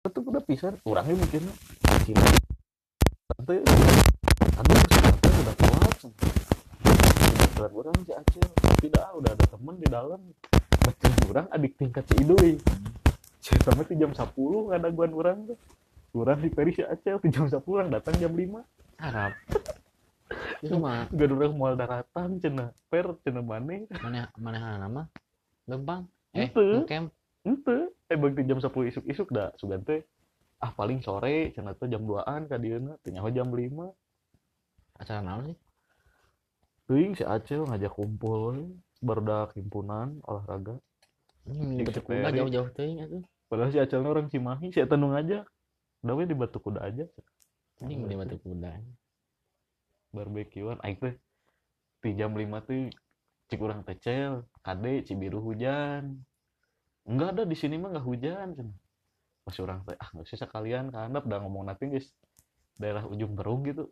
Tetep udah pisah kurangnya mungkin santai aduh santai udah kuat berat orang si Acil tidak udah ada temen di dalam macam kurang adik tingkat si Idoi ceritanya tuh jam 10 nggak ada guan orang tuh kurang di Paris si Acil tuh jam 10 orang datang jam 5 harap cuma gak dorang mual daratan cina per cina mana nama lembang camp itu bagi jam 10 isuk-isuk dah sugante ah paling sore cina tuh jam 2an kadiana ternyata jam 5 acara naon sih ting si Acil ngajak kumpul berdak himpunan olahraga di Batu Kuda jauh-jauh ting atuh padahal si Acilnya orang Cimahi si eta nu ngajak udah we di Batu Kuda aja ting di Batu Kuda barbekyuan aing teh di jam 5 teh cik urang tecel kade Cibiru hujan enggak ada di sini mah enggak hujan cina pas urang teh ah geus sekalian ka handap da ngomong nanti geus daerah ujung Berung gitu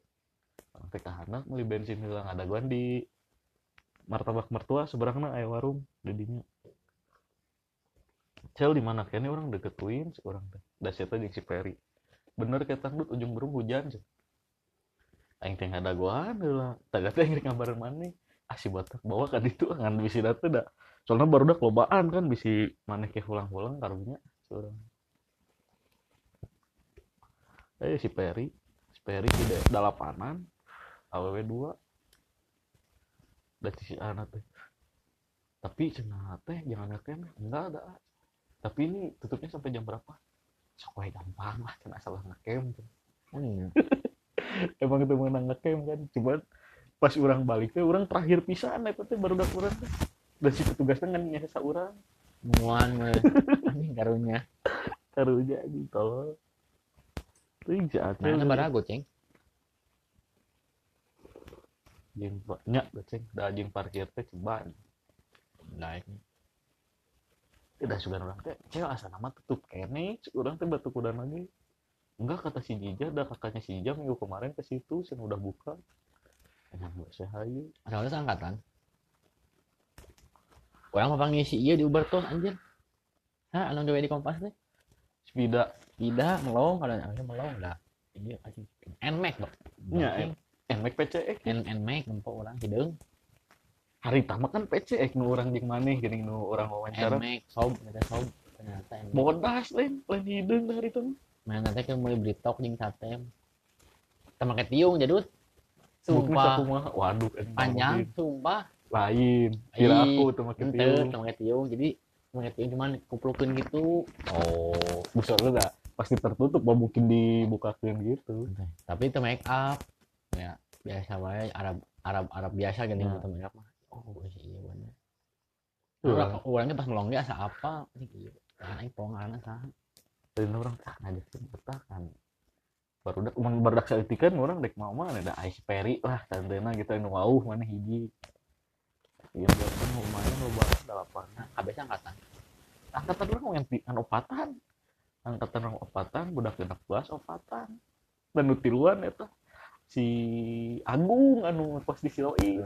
sampai ka handap meuli bensin hilang ada guan di martabak mertua seberangna aya warung dedinya cel di mana kene urang deketuin si urang teh da seta jeung si Peri bener ketang dut ujung Berung hujan cina aing teh ada guan heula tagih teh ngiring ngabareun maneh ah si batak bawa ka ditu ngan bisi da teh da soalnya baru udah kelobaan kan bisi maneh ke ulang-ulang karunya seorang si Peri tidak dalapanan aww 2 dan si anak teh tapi cenah teh jangan ngakena enggak ada tapi ini tutupnya sampai jam berapa sok wae gampang lah cenah salah ngakem emang itu menang ngakem kan cuman pas orang balik teh orang terakhir pisan eta teh baru udah kurang teh dan si petugasnya ngannya seseorang muan ini karunya gitu itu yang jahatnya mana barang goceng yang banyak goceng udah jeng parkir teh ceban naik udah sugan orang teh cewek asa nama tutup kene orang teh Batu Kuda lagi enggak kata si Jija ada kakaknya si Jija minggu kemarin ke situ yang udah buka enak gak sehayu ada seangkatan orang papanggil si iya di Uber tuh anjir hah anu dewe di Kompas teh Spida melong kalau namanya melong dah iya anjing Nmax dok nya Nmax PCX Nmax nempo orang hideung harita mah kan PCX nu urang jeung maneh geuning nu urang wawancara Nmax sob ternyata bodas lain hideung harita mana teh keun meuli beli tok jeung satem teh make tiung jadut sumpah waduh panjang sumpah lain kira aku teman ketiung jadi teman ketiung cuman kuplukin gitu oh besar lu gak pasti tertutup bah mungkin dibukakan gitu tapi itu make up ya biasa wae Arab biasa gini nah. Teman make up mah oh iya bener orangnya pas melong dia asa apa gitu aneh pongan asa lain orang tak ada betakan baru udah umang berdak saeutikan orang dek mama ada ice peri lah tantena gitu anu wauh mana hiji iya buatan rumahnya lobaan dalapannya habisnya angkatan orang ngomongin opatan angkatan orang opatan budak genap belas opatan dan nutiluan itu si Agung anu pas di Siloi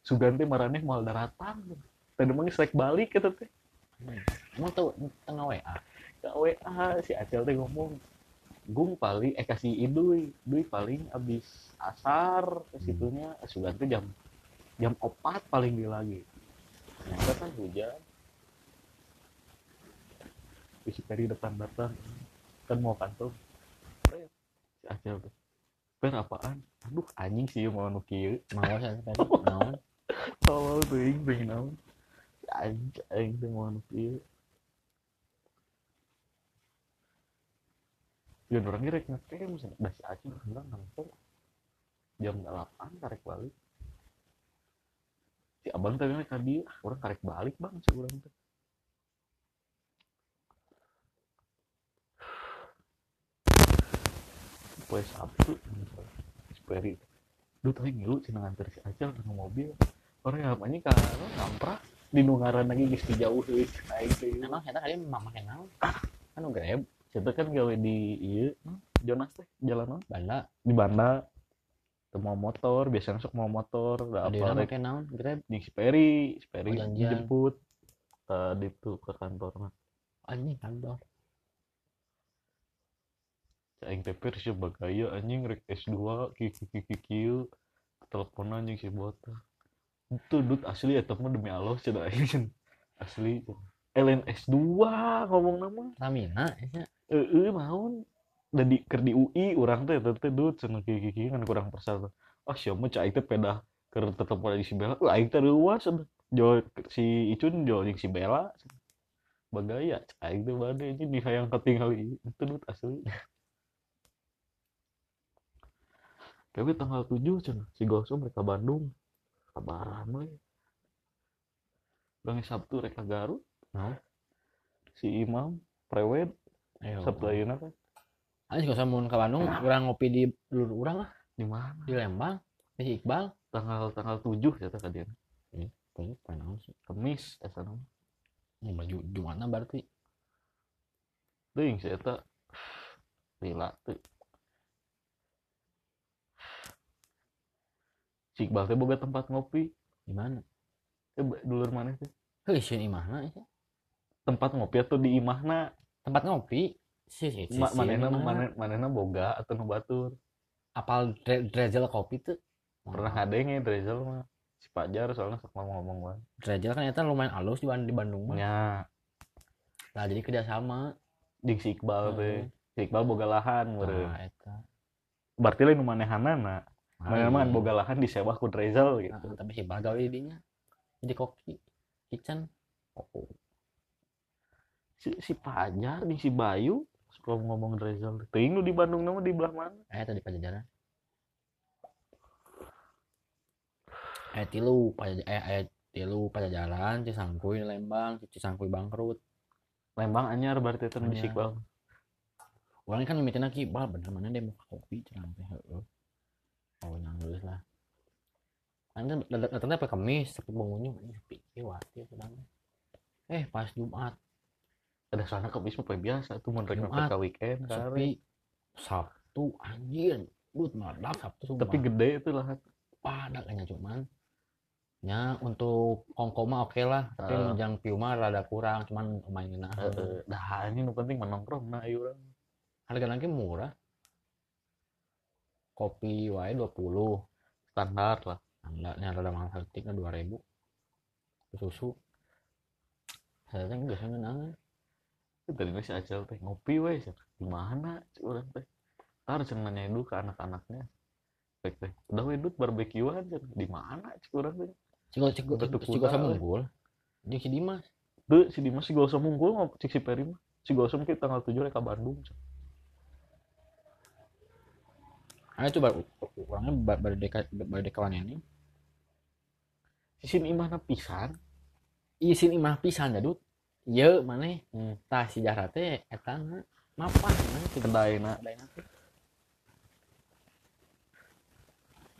sugan teh marane moal daratan teh demang selek balik eta teh emang tau tengah WA si Acil teh ngomong Gung paling kasih Idui paling abis asar kesitunya sugan teh jam 4 paling dia lagi ternyata kan hujan isi Peri depan datang kan mau kantor si Acil tuh Per apaan? Aduh anjing sih mau nukil mau saya tadi mau tolong bing naon anjing tuh mau nukil ya orang ngerek ngakem dah si Acil bilang nonton jam 8 tarik balik si abang tadi mereka dia orang tarik balik bang si orang teh poe Sabtu si Peri duh tadi ngilu cina nganter si Acil ke mobil orang ngapain kalau ngamprak di nungaran lagi geus jauh euy naik teh emang eta kali mama kenal anu Grab eta kan gawe di ieu Jonas teh jalanan Banda di Banda mau motor biasanya sok mau motor ada apa pakai naon Grab jeung si Peri oh, dijemput di tuh ke kantor mah anjing kantor aing teper sih bagaya anjing rek S2 kikikikikiu telepon anjing si botol itu dud asli ya temen demi Allah cedera aing asli LN S2 ngomong nama Ramina maun dan di ker di UI urang teh teh dud cenah kikikiki kan kurang persatu ah sia mah cai teh pedah ker telepon di si Bella aing teh ruas jol si Icun jol jeung si Bella bagaya aing teh bade anjing dihayang ketinggal itu dud asli. Tapi tanggal 7 cina, si Goso mereka Bandung kabaran mulai Bang Sabtu mereka Garut nah. Si Imam prewed Sabtu ayeuna kan ah si Goso mun ka Bandung urang ngopi di lur urang ah di mana di Lembang si Iqbal tanggal 7 ya tadi kan banyak panau sih Kamis eta mah baju Jumat berarti teuing si eta lila teu si Iqbal teh boga tempat ngopi di mana? Dulur mana teh? Heuh, si Imahna ya. Tempat ngopi atau di Imahna? Tempat ngopi. Si manehna boga atau nu batur. Apal Drezel kopi teh. Pernah hadenge Drezel mah. Si Pajar soalnya sok ngomong bae. Drezel kan eta lumayan alus di Bandung mah. Nya. Lah jadi kerja sama jeung si Iqbal teh. Si Iqbal boga lahan meureun. Nah eta. Berarti lain nu manehanana. Memang boga lahan disewa ku Drezel gitu. Nah, tapi si bagawe dinya jadi koki, kitchen. Oh. Si Pajar di si Bayu suka ngomong Drezel. Teuing nu di Bandung nama di belah mana? Tadi Pajajaran. Tilu Pajajaran, Cisangkuy Lembang, Cisangkuy bangkrut. Lembang anyar berarti eta bisik Bang. Urang kan mimitna ki bah bener mana deh mau kopi cenah teh heuh. Oh nangis lah. Anda datangnya apa Kamis tapi bangunnya sepi waktu sedang. Pas Jumat. Ada sana Kamis mah biasa tuh mun rek ka weekend kali. Sabtu anjir, duit madak Sabtu Jumat. Tapi gede itu lah. Padaknya cuman nya untuk kongkoma oke lah, tapi menjang piuma rada kurang cuman mainna. Dah ini nu penting menongkrongna ieu urang. Hargana ge murah. Kopi wae 20 standar lah. Standarnya rada mahal harganya 2.000. Susu. Saya kan enggak senang. Tadi masih acal teh ngopi wae di mana urang teh. Tar cenah nanyain dulu ke anak-anaknya. Rek teh, udah we dut barbekyuan di mana urang teh. Cigo sama unggul. Jeung si Dimas. Duh, si Dimas si Gosom unggul cik si Peri mah. Si Gosom ke tanggal 7 rek ka Bandung. Ayo coba orangnya baru dekawannya ini. Isin imah pisan dadut. Iya mana? Tah si Jahrate etana mapan mana? Kedaina teh.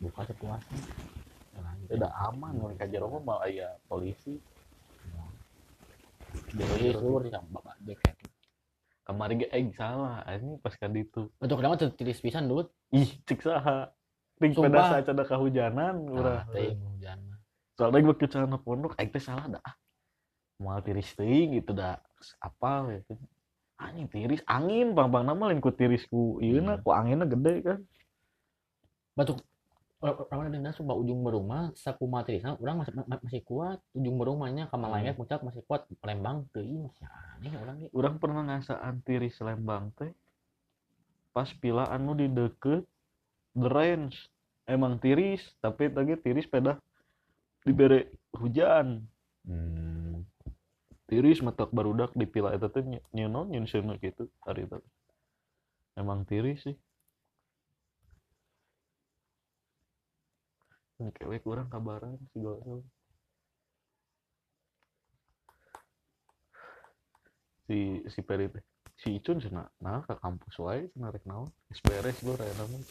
Buka sepuasnya. Udah aman orang kajar rumah malah ya polisi. Jadi seluruh sama Bapak Deket. Kamari ge aing salah anjing pas ka ditu. Atuh kadang teh tiris pisan dulu. Ih, cik saha. Ting pada saca kahujanan urang. Teh hujan mah. Soalnya gue ke sana pondok aing teh salah dah. Moal tiris teuing gitu dah. Apal gitu. Anjing tiris angin bang nama lain ku tiris ku ieuna ku anginna gede kan. Batuk orang denda sumpah ujung berumah sakumaha tirisna urang masih kuat ujung berumahnya ka Malayang puncak masih kuat Lembang teuing sia aneh urang ge urang pernah ngasaan tiris Lembang teh pas pila anu di deket The Range emang tiris tapi tadi tiris pedah dibere hujan tiris metak barudak di pila eta teh nyeunnaon nyeun seuneu kitu ari eta emang tiris sih. Kewek kurang kabaran si Gosom. Si Peri teh. Si Icun cenah nah ke kampus wae cenah rek naon? Geus beres gua rada mun.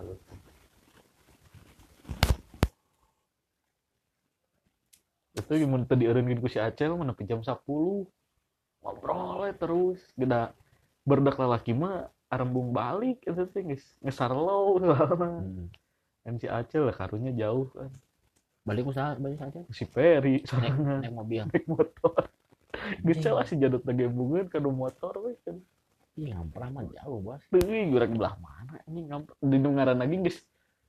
Alus. Eta ge mun teu dieureunkeun ku si Acel mah nepi jam 10. Ngobrol we terus geda berdak lalaki mah arembung balik eta teh geus ngesarlo soalna. MC Acel lah karunya jauh kan. Balik usaha balik Acel. Si Peri naik mobil, naik motor. Geus celah si jadut nagembungeun kanu motor we kan. Ih, Ngamper amat jauh, Bos. Ih, gurang belah mana ini Ngamper? Di dengaran lagi guys.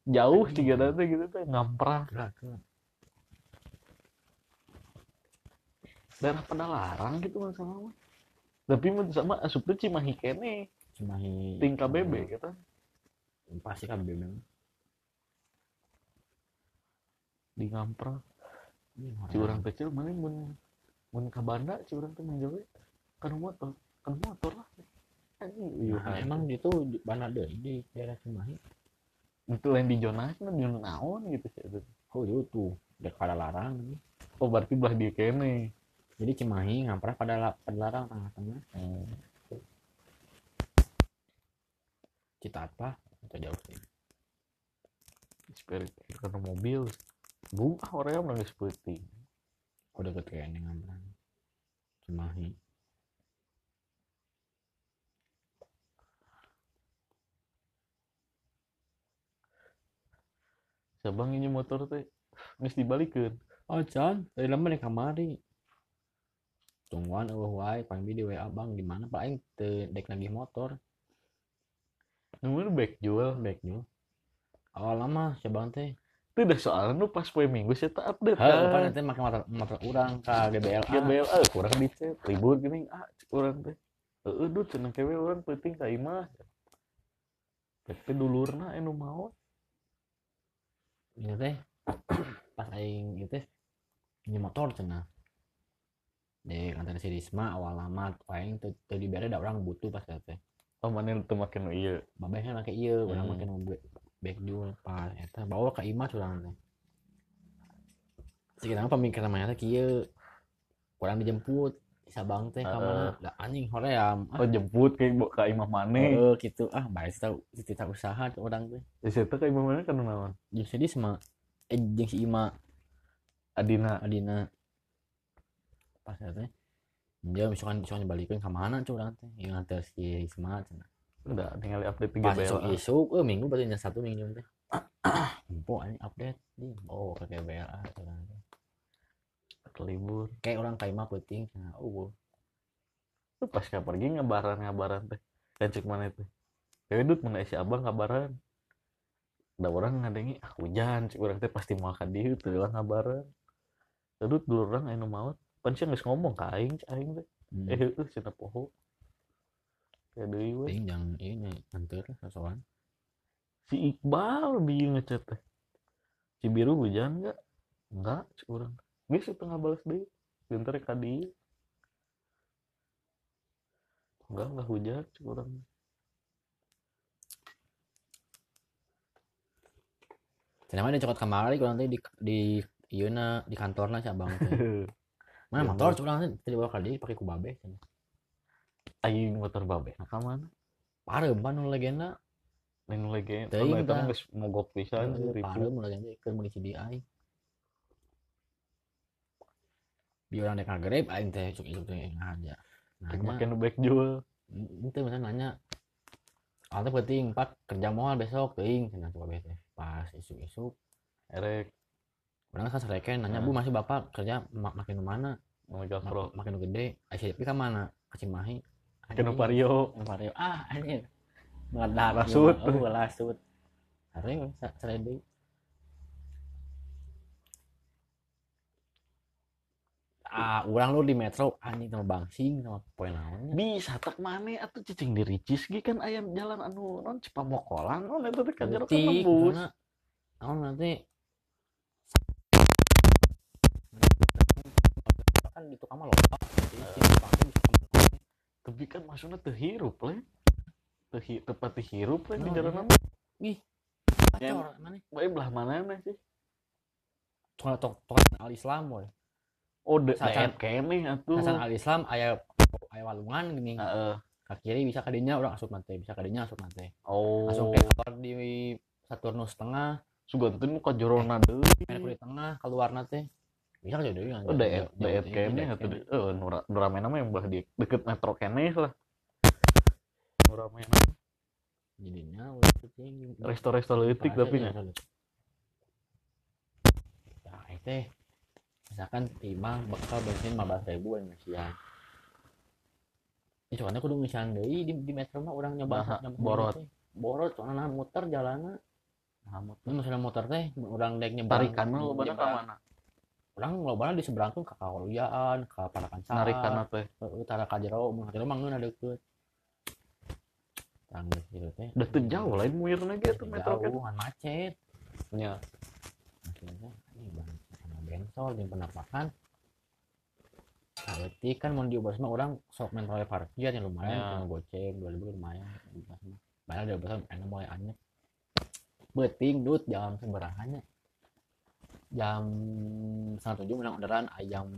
Jauh 300 gitu tuh Ngamper. Daerah Padalarang gitu masalah. Tapi sama asup tuh Cimahi kene. Cimahi. Ting KBB gitu. Pasti KBB. Di Ngamper. Curang kecil mana mun ka Banda curang teh menjauh. Kan motor lah. Nah, emang itu di Banda deui di daerah Cimahi. Itu lain di zona naon gitu sih itu. Oh, itu tuh dekat Padalarang. Oh, berarti belah di kene. Jadi Cimahi Ngamper Padalarang tengah-tengah. Kita apa? Kita jauh sih. Spirit kena mobil. Buah orang yang nangis putih. Kok deket kayaknya Ngamperan Cimahi. Sabang ini motor teh nges dibalikin. Oh John, dari lama di kamari. Tungguan awal-awal paling di WA bang di mana paling dek lagi motor. Nomor back jual. Awal lama Sabang teh. Itu udah soalnya lu pas poin minggu saya tak update kan. Lupa nanti pake motor urang ke GBLA kurang dicet, ribut gini, urang teh aduh, cenang kewe urang penting ke imah tapi dulurna enu mau ini teh pas aing itu ini motor cenang di antara si Risma awal lama aing tuh di beda ada orang butuh pas teh oh mana tuh makin iya babahnya makin iya, orang makin membuat back jual pas eta bawa ka imah curang teh. Sekitarna pemikiran mah eta kieu. Kurang dijemput Sabang teh ka mana? Lah anjing hoream. Oh jemput ka imah maneh. Heeh kitu ah bae cita usaha urang teh. Ieu teh ka imah maneh kana naon? Jeung si Disma jeung si Ima Adina. Pas eta teh. Dia misalkan balikeun ka mana curang teh? Ieu nganter si Isma cenah. Udah tinggal update 3 BL. Pas isuk minggu berarti nya 1 minggu teh. Empok anjing update. Oh, pakai BL orang teh. Kelibur. Kayak orang kaima penting. Nah, Tuh pas ka pergi ngabaran teh. Kancik mana teh? Dewedut mana si Abang ngabaran. Ada orang ngadengi hujan, cik urang teh pasti moal ka dieu teh lah ngabaran. Dewedut dulur urang anu maot. Pan sia geus ngomong ka aing teh. Heuh cenah poho. Ya deui we. Ting jang ieu anteur sosokan. Si Iqbal bieu ngechat teh. Cibiru hujan enggak? Enggak, curang. Geus setengah balas deui. Bentar ka dieu. Enggak hujan, curang. Cenah mah dicokot kamari kurang teh di ieuna di kantorna si Abang teh. Mana motor curang teh dibawa ka dieu pake ku babe cenah. Aing motor babeh nah, ka mana? Pareu Bandung legenda. Lain legenda. Oh, eta mah geus mogok pisan ribu. Pareu legenda keur meuli di aing. Biar nek ngagrep aing teh cuk-cuk teh nganya. Make nu back jual. Henteu mah nanya. Atuh penting Pak kerja moal besok teuing cenah babeh teh. Pas isu-isu erek. Urang sasereken nanya Bu masih Bapak kerja make nu mana? Make nu gede. Tapi ka mana? Ka Cimahi. Kena Pario. Ah, anjir. Mengadar rasut. Oh, rasut. Areng sereding. Ah, urang lu di Metro anjing sama bangsing sama poe naonnya. Bisa tak maneh atuh cicing di Ricis ge kan aya jalan anu non Cipamokolan non eta teh kan jero ka tembus. Naon nanti kan di tukang mah loba. Tapi kan maksudnya terhirup lah. Tepat terhirup lah di jalan nama. Ih, pacor mana? Baik belah mana sih? Tukang al-Islam woy. Oh, daerah kene atuh. Sasan al-Islam aya walungan gini. Ka kiri bisa ka dinya urang asup mate, bisa ka dinya asup mate. Oh. Langsung ke kantor di Saturnus tengah. Suganten ka jorona deui. Merkuri tengah keluarna teh. Bisa aja deh kan. Daerah kene atuh. Nuramena mah yang belah di deket metro kene lah. Nuramena. Jadinya resto-resto leutik tapi nya. Ya teh. Misalkan timah bekal bensin 15.000 an ya. soalnya kudu ngisian deui di metro mah urang nyoba borot. Borot soalnya muter jalanna. Nah, muter. Masalah motor teh urang dek nyebrang. Tarikan mah lobana ka mana? Urang lobana di seberang tuh ka Kauluyaan, ka Parakansaan. Tarikan teh utara ka jero mah manggeuna deukeut. Tang kitu teh. Da teu jauh lain muirna ge atuh metro teh. Jauhan macet. Nya. Ini banget sama bentol jeung penampakan. Berarti kan mau diubah sama orang sok main toilet parkiran yang lumayan cuma goceng 2.000 lumayan padahal udah besar enak mulai aneh beuting dut jam seberahannya jam 07.00 menang orderan ayam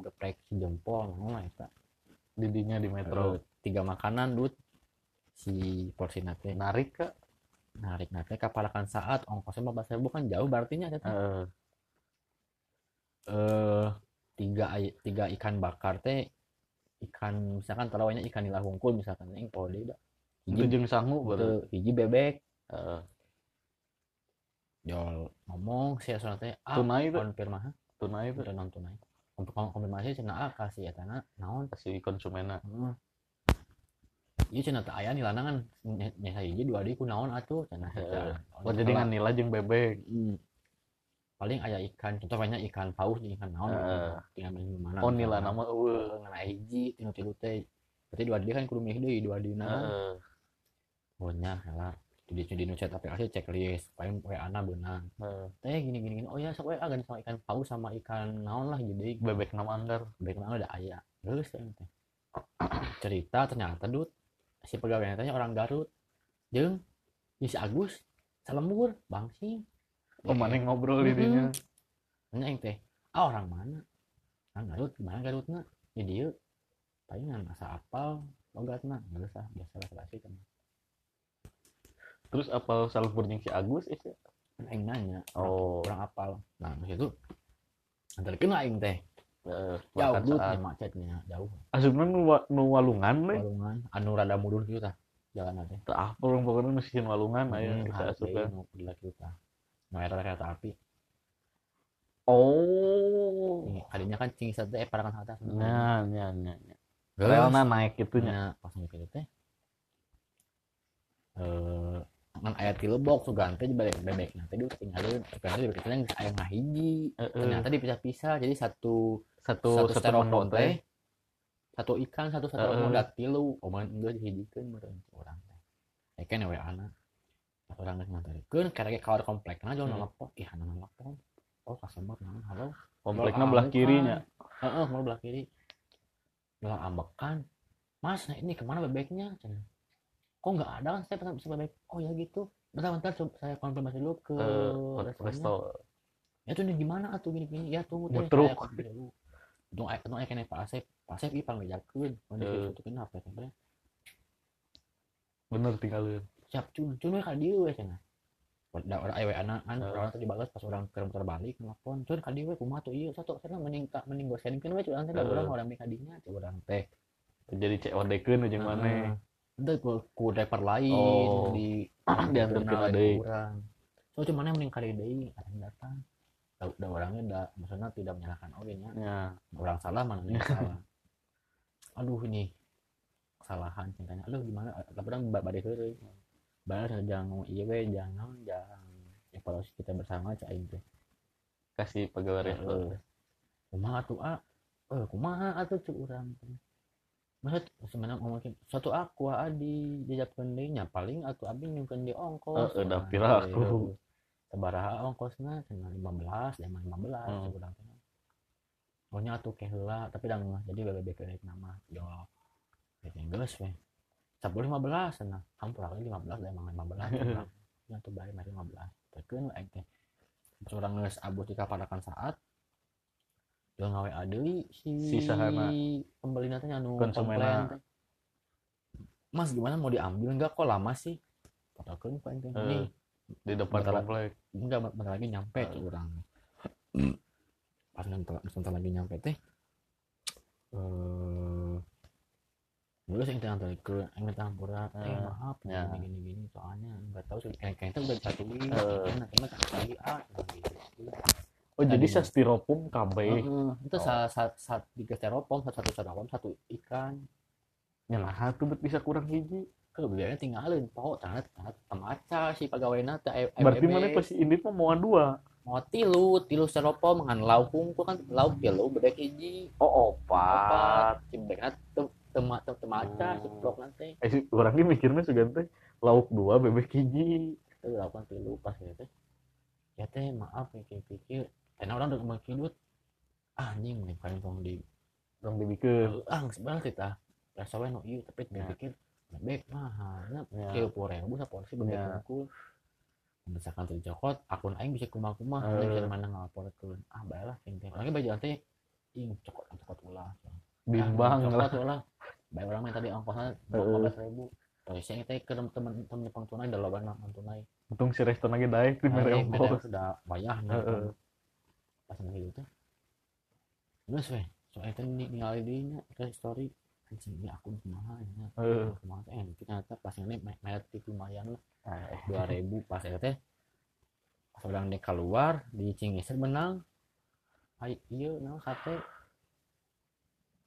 geprek si jempol mana eta didinya di metro 3 makanan dut si porsi nate narik ke narik nate kapalakan saat ongkosnya 15.000 kan jauh berartinya ada tiga ikan bakar teh ikan misalkan terawanya ikan nila hungkul misalkan yang pole dah hiji jeung sangu baru hiji bebek jol ngomong sia sono teh tunai konfirmasi tunai teh non tunai untuk konfirmasi cenah kasih eta na naon kasih konsumenna ieu cenah teh aya nilanangan nya hiji dua deui kunaon atuh cenah dengan nila jeung bebek paling ada ikan contohnya ikan paus jeung ikan naon tinggal di mana on nila nama eueuh ngana hiji tina tilu teh berarti dua dia kan kudu milih deui dua dina ohnya heula di nu chat aplikasi checklist paling poe ana beunang teh gini-gini oh ya sok we agan sama ikan paus sama ikan naon lah jadi bebek nama andar bebek nama ada aya geus teh cerita ternyata dut si pegawai teh orang Garut jeung si Agus salembur bangsing mana yang ngobrol dirinya nanya yang teh orang mana orang Garut gimana Garutnya ya dia palingan masa apal logatna nggak usah biasa bahasa kan terus apal salpur jeung si Agus itu aing nanya orang apal nah itu antar kena aing teh jauh dut macetnya jauh asupna nu walungan we walungan anu rada mudun kitu tah jalanna teh teu apal pokona meusin walungan aya asupan nu gila kitu tah merah kereta api. Kalinya kan cing sate parakan atas. Nah. Relna naik kitunya pas mikir teh. Ngan aya ti lebok sugan teh dibalik bebek. Nah, tadi tinggalin sekarang bebek teh aya ngahiji. Ternyata dipisah-pisah jadi satu steromon teh. Satu ikan, satu steromon da tilu. Oman enggeus dihijikeun meureun urang teh. Aya kana we ana. Orang nggak ngantarikeun karena kawar komplekna jeung nelpon ih anu nelpon customer naon halo komplekna belah kirinya mau belah kiri belah ambekan mas nah ini kemana bebeknya cenah kok nggak ada kan saya pesan bebek oh ya gitu bentar saya konfirmasi dulu ke resto ya tuh ini gimana atuh gini ya tunggu teh dong ayo kene Pak Asep Pak Asep ipang ngejakeun mun ditutukeun HP teh bener tinggalin siap cun ka dieu we cenah. Da urang aya we anaan, urang teh dibales pas urang keur muter balik nelpon, "Cun ka dieu we kumaha tuh ieu? Satu cenah mending gosenkeun we urang teh da urang mik kadinya, teh urang teh." Jadi COD-keun jeung maneh. Teu ku driver lain di anterkeun deui. So cuma maneh mending ka dieu deui, arang datang. Da urangnya da maksudna tidak menyalahkan oge nya. Nya, urang salah manehna salah. Aduh ini kesalahan cintanya. Aduh gimana? Urang bade heureuy. Benar jangan iwe jangan evaluasi kita bersama cain teh kasih pegawai resto kumaha atuh kumaha atuh cu urang maksud sebenarnya ngomongin satu aku di dijapkeun deui nya paling atuh abdi nyungkeun di ongkos udah pira aku sabaraha ongkosna cenah 15 emang 15 urang teh ohnya atuh ke heula tapi da jadi bebek nama yo geus we sabur 15 cenah hampura 15 da emang 15 nya tuh bae mari 15 tekeun aing teh urang geus abot dikaparakan saat jeung ngawe adeui si sahana pembelina teh anu konsumen mas gimana mau diambil enggak kok lama sih patakeun ku aing teh nih di depan komplek enggak bentar lagi nyampe urang pas bentar lagi nyampe teh mulus yang tangan terikul, yang tangan maaf, gini-gini soalnya nggak tahu sih kain itu udah satu ini, cuma kaki gitu. Jadi saya styrofoam KB. Itu saat tiga styrofoam satu ikan, Nyalah ribet bisa kurang hiji. Kebetulan tinggalin po temaca si pegawai nata. Berarti mana pasti indit mah mau dua. Mau tilu seropo mengan lauk kungku kan lauk tilu bedek hiji. Oh opat. Cimbekna temaca si blok nanti. Orangnya mikirnya sugan teh lauk dua bebek hiji. Lauk kan tilu pas ya teh. Ya teh maaf mikir-mikir. Karena orang udah makin duit. Anjing nih paling tong dibikeun. Ah sebal kita. Rasa we no ieu tapi dipikir bebek mahal, kilo poreng, busa porsi bebek aku, misalkan terjokot, akun aing bisa kumah-kumah, dari mana ngalapor ke, baiklah, penting. Lagi baju nanti, cokot ulah, bimbang, cokot ulah, baik orang main tadi ongkosnya 15.000, terusnya kita ke temen pang tunai, udah loba nang tunai. Untung si restoran lagi daik, timnya ongkos sudah banyak, pas nang itu, terus we, soalnya itu ninggalin dia, ke story. Anjing ini akun kumaha ya. Kumaha ternyata pas ini meretik lumayan lah. Rp2.000 pas ya teh. Pas orang dek keluar di Cingiser menang. Ai ieu naon sate.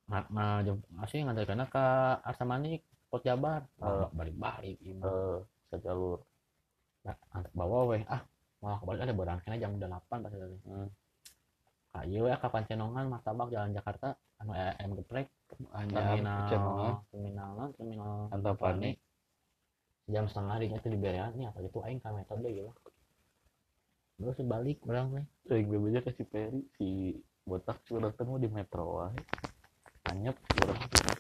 Mah asih ngantarkeun ka Arsa Manik Pos Jabar. Balik-balik ieu. Sajalur. Nah, antek bawa weh. Malah kebalik ada barang kena jam 8 pas tadi. Ka ieu ka Pancenongan Martabak Jalan Jakarta anu AM geprek. Terminal Antapani jam setengah hari itu diberean nih apa gitu aing kamera tadi gitu terus balik orang nih bebeja ke si Peri si botak curang temu di metro wah anyep curang terus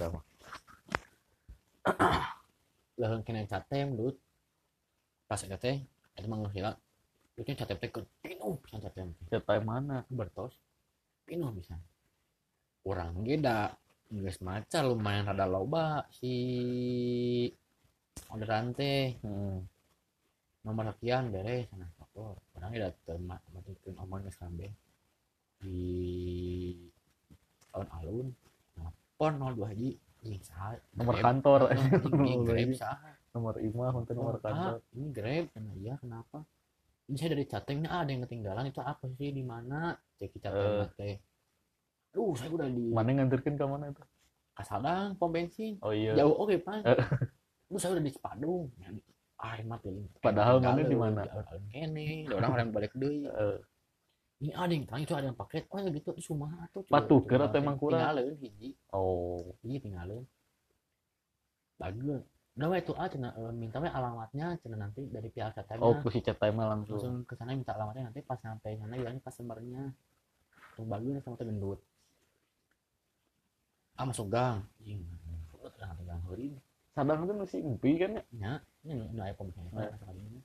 sama lahan kena catem dulu pas catem itu menghilak itu catemnya ke pinuh bisa catem mana bertos pinuh bisa kurang geda geus maca lumayan rada loba si orderan teh nomor sekian beres sana faktor kurang geda temat mungkin omong geus sambe di alun-alun telepon 02 hiji nomor kantor nomor imah untuk nomor kantor ini Grab kan ya kenapa ini saya dari chattingnya ada yang ketinggalan itu apa sih di mana cek chatting teh saya udah di mana nganterkeun ke mana itu? Ka Sadang pom bensin. Oh iya. Jauh oke, Pak. Saya udah di Cipadung. Mah teuing. Padahal mana di mana? Kene, orang balik deui. Ini ada yang tang itu ada yang paket. Oh gitu sumaha atuh. Patuh keur teh mah kurang. Tinggalin hiji. Oh, iya tinggalin. Bagus. Udah we tuh cenah minta we alamatnya cenah nanti dari pihak CTM. Oh, ku si CTM langsung ke sana minta alamatnya nanti pas sampai sana bilangnya pas semernya. Tuh bagus sama teh gendut. Masuk gang. Gang heureun. Sadang teh masih empi kan nya. Nya, nu aya pembesan sakalinya.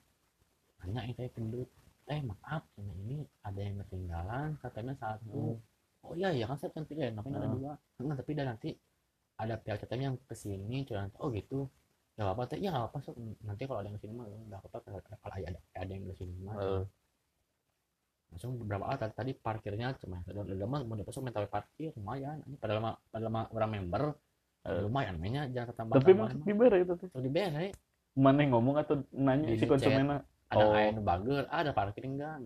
Hanya eta kendut. Maaf, ini ada yang ketinggalan, katanya satu. Oh iya kan saya cantik ya, tapi ada dua. Enggak, tapi dah nanti ada pihak catatan yang kesini cuman oh gitu. Enggak apa-apa teh. Ya enggak apa-apa nanti kalau ada yang kesini mah enggak apa-apa kalau ada yang kesini mah. Langsung beberapa alat tadi parkirnya cuma udah mah mau dipasok mental parkir lumayan ini padahal orang member lumayan mainnya jangan ketambah tapi maksud dibere itu tuh dibere mana yang ngomong atau nanya si konsumennya ada anu bager ada parkir enggak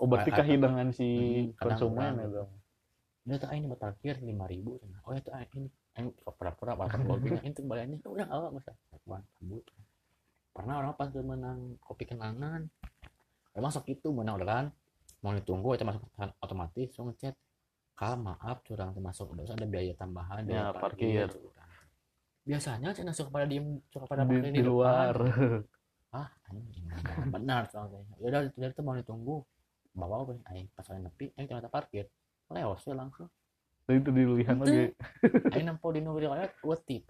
berarti kehidangan si konsumen itu udah tuh ini buat parkir 5.000 oh ya tuh ini pura-pura bahkan loginya itu baliknya udah awak masa pernah orang pas menang kopi kenangan masuk itu menang orderan mau ditunggu itu masuk otomatis langsung ngechat kak maaf curang termasuk udah ada biaya tambahan ya, dari parkir biasanya saya masuk pada diem suka pada parkir di luar benar soalnya yaudah dari itu mau ditunggu bawa apa ayo pas saya nepi ternyata parkir leos ya langsung itu dilihat lagi ayo nampol di nuri kayak gue tip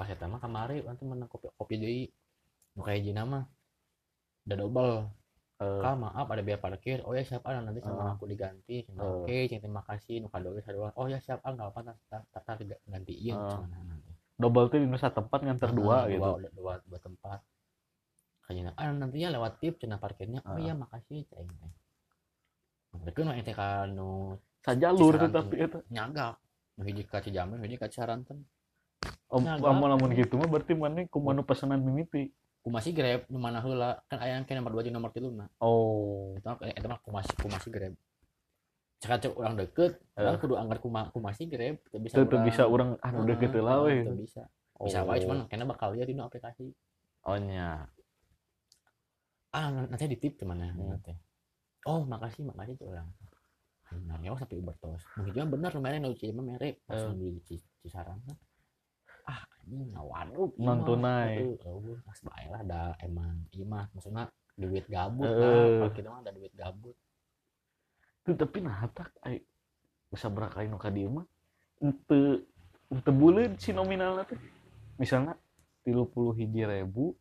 pas saya tamat kemarin nanti menang kopi jadi kayak jina mah udah double kak maaf ada biaya parkir oh ya siap ah nanti sama aku diganti oke terima kasih nuka doa saduan oh ya siap ah nggak apa tak gantiin nanti double tuh di masa tempat nganter dua gitu dua tempat kayaknya nantinya lewat tip cina parkirnya oh ya makasih ceng mereka nggak itu kanu sajalur tetapi itu nyagak hiji ka Cijamin hiji ka Cisaranten amun gitu mah berarti mana kumanu pesanan mimiti kumasi Grab di mana heula kan aya nomor 2 jeung nomor 3 na. Oh, eta mah kumasi Grab. cakacok orang deket, orang kudu anggar kumaha sih kira bisa. Tetep bisa orang anu deket lah we. Tetep bisa. Bisa wae cuman kena bakal lihat dina aplikasi. Oh nya. Ah nanti di tip gimana nanti. Oh makasih tuh orang. Nah, ya sampai Uber tos. Mungkin juga bener lumayan nu cimah merek pas di Cisarang. Ah anjing waduh non tunai. Eueuh pas bae lah da emang ieu mah maksudna duit gabut lah. Kalau kita mah ada duit gabut. Tapi nah tak sabaraha kali nu ka dieu mah henteu buleun si nominalna teh misalna 31.000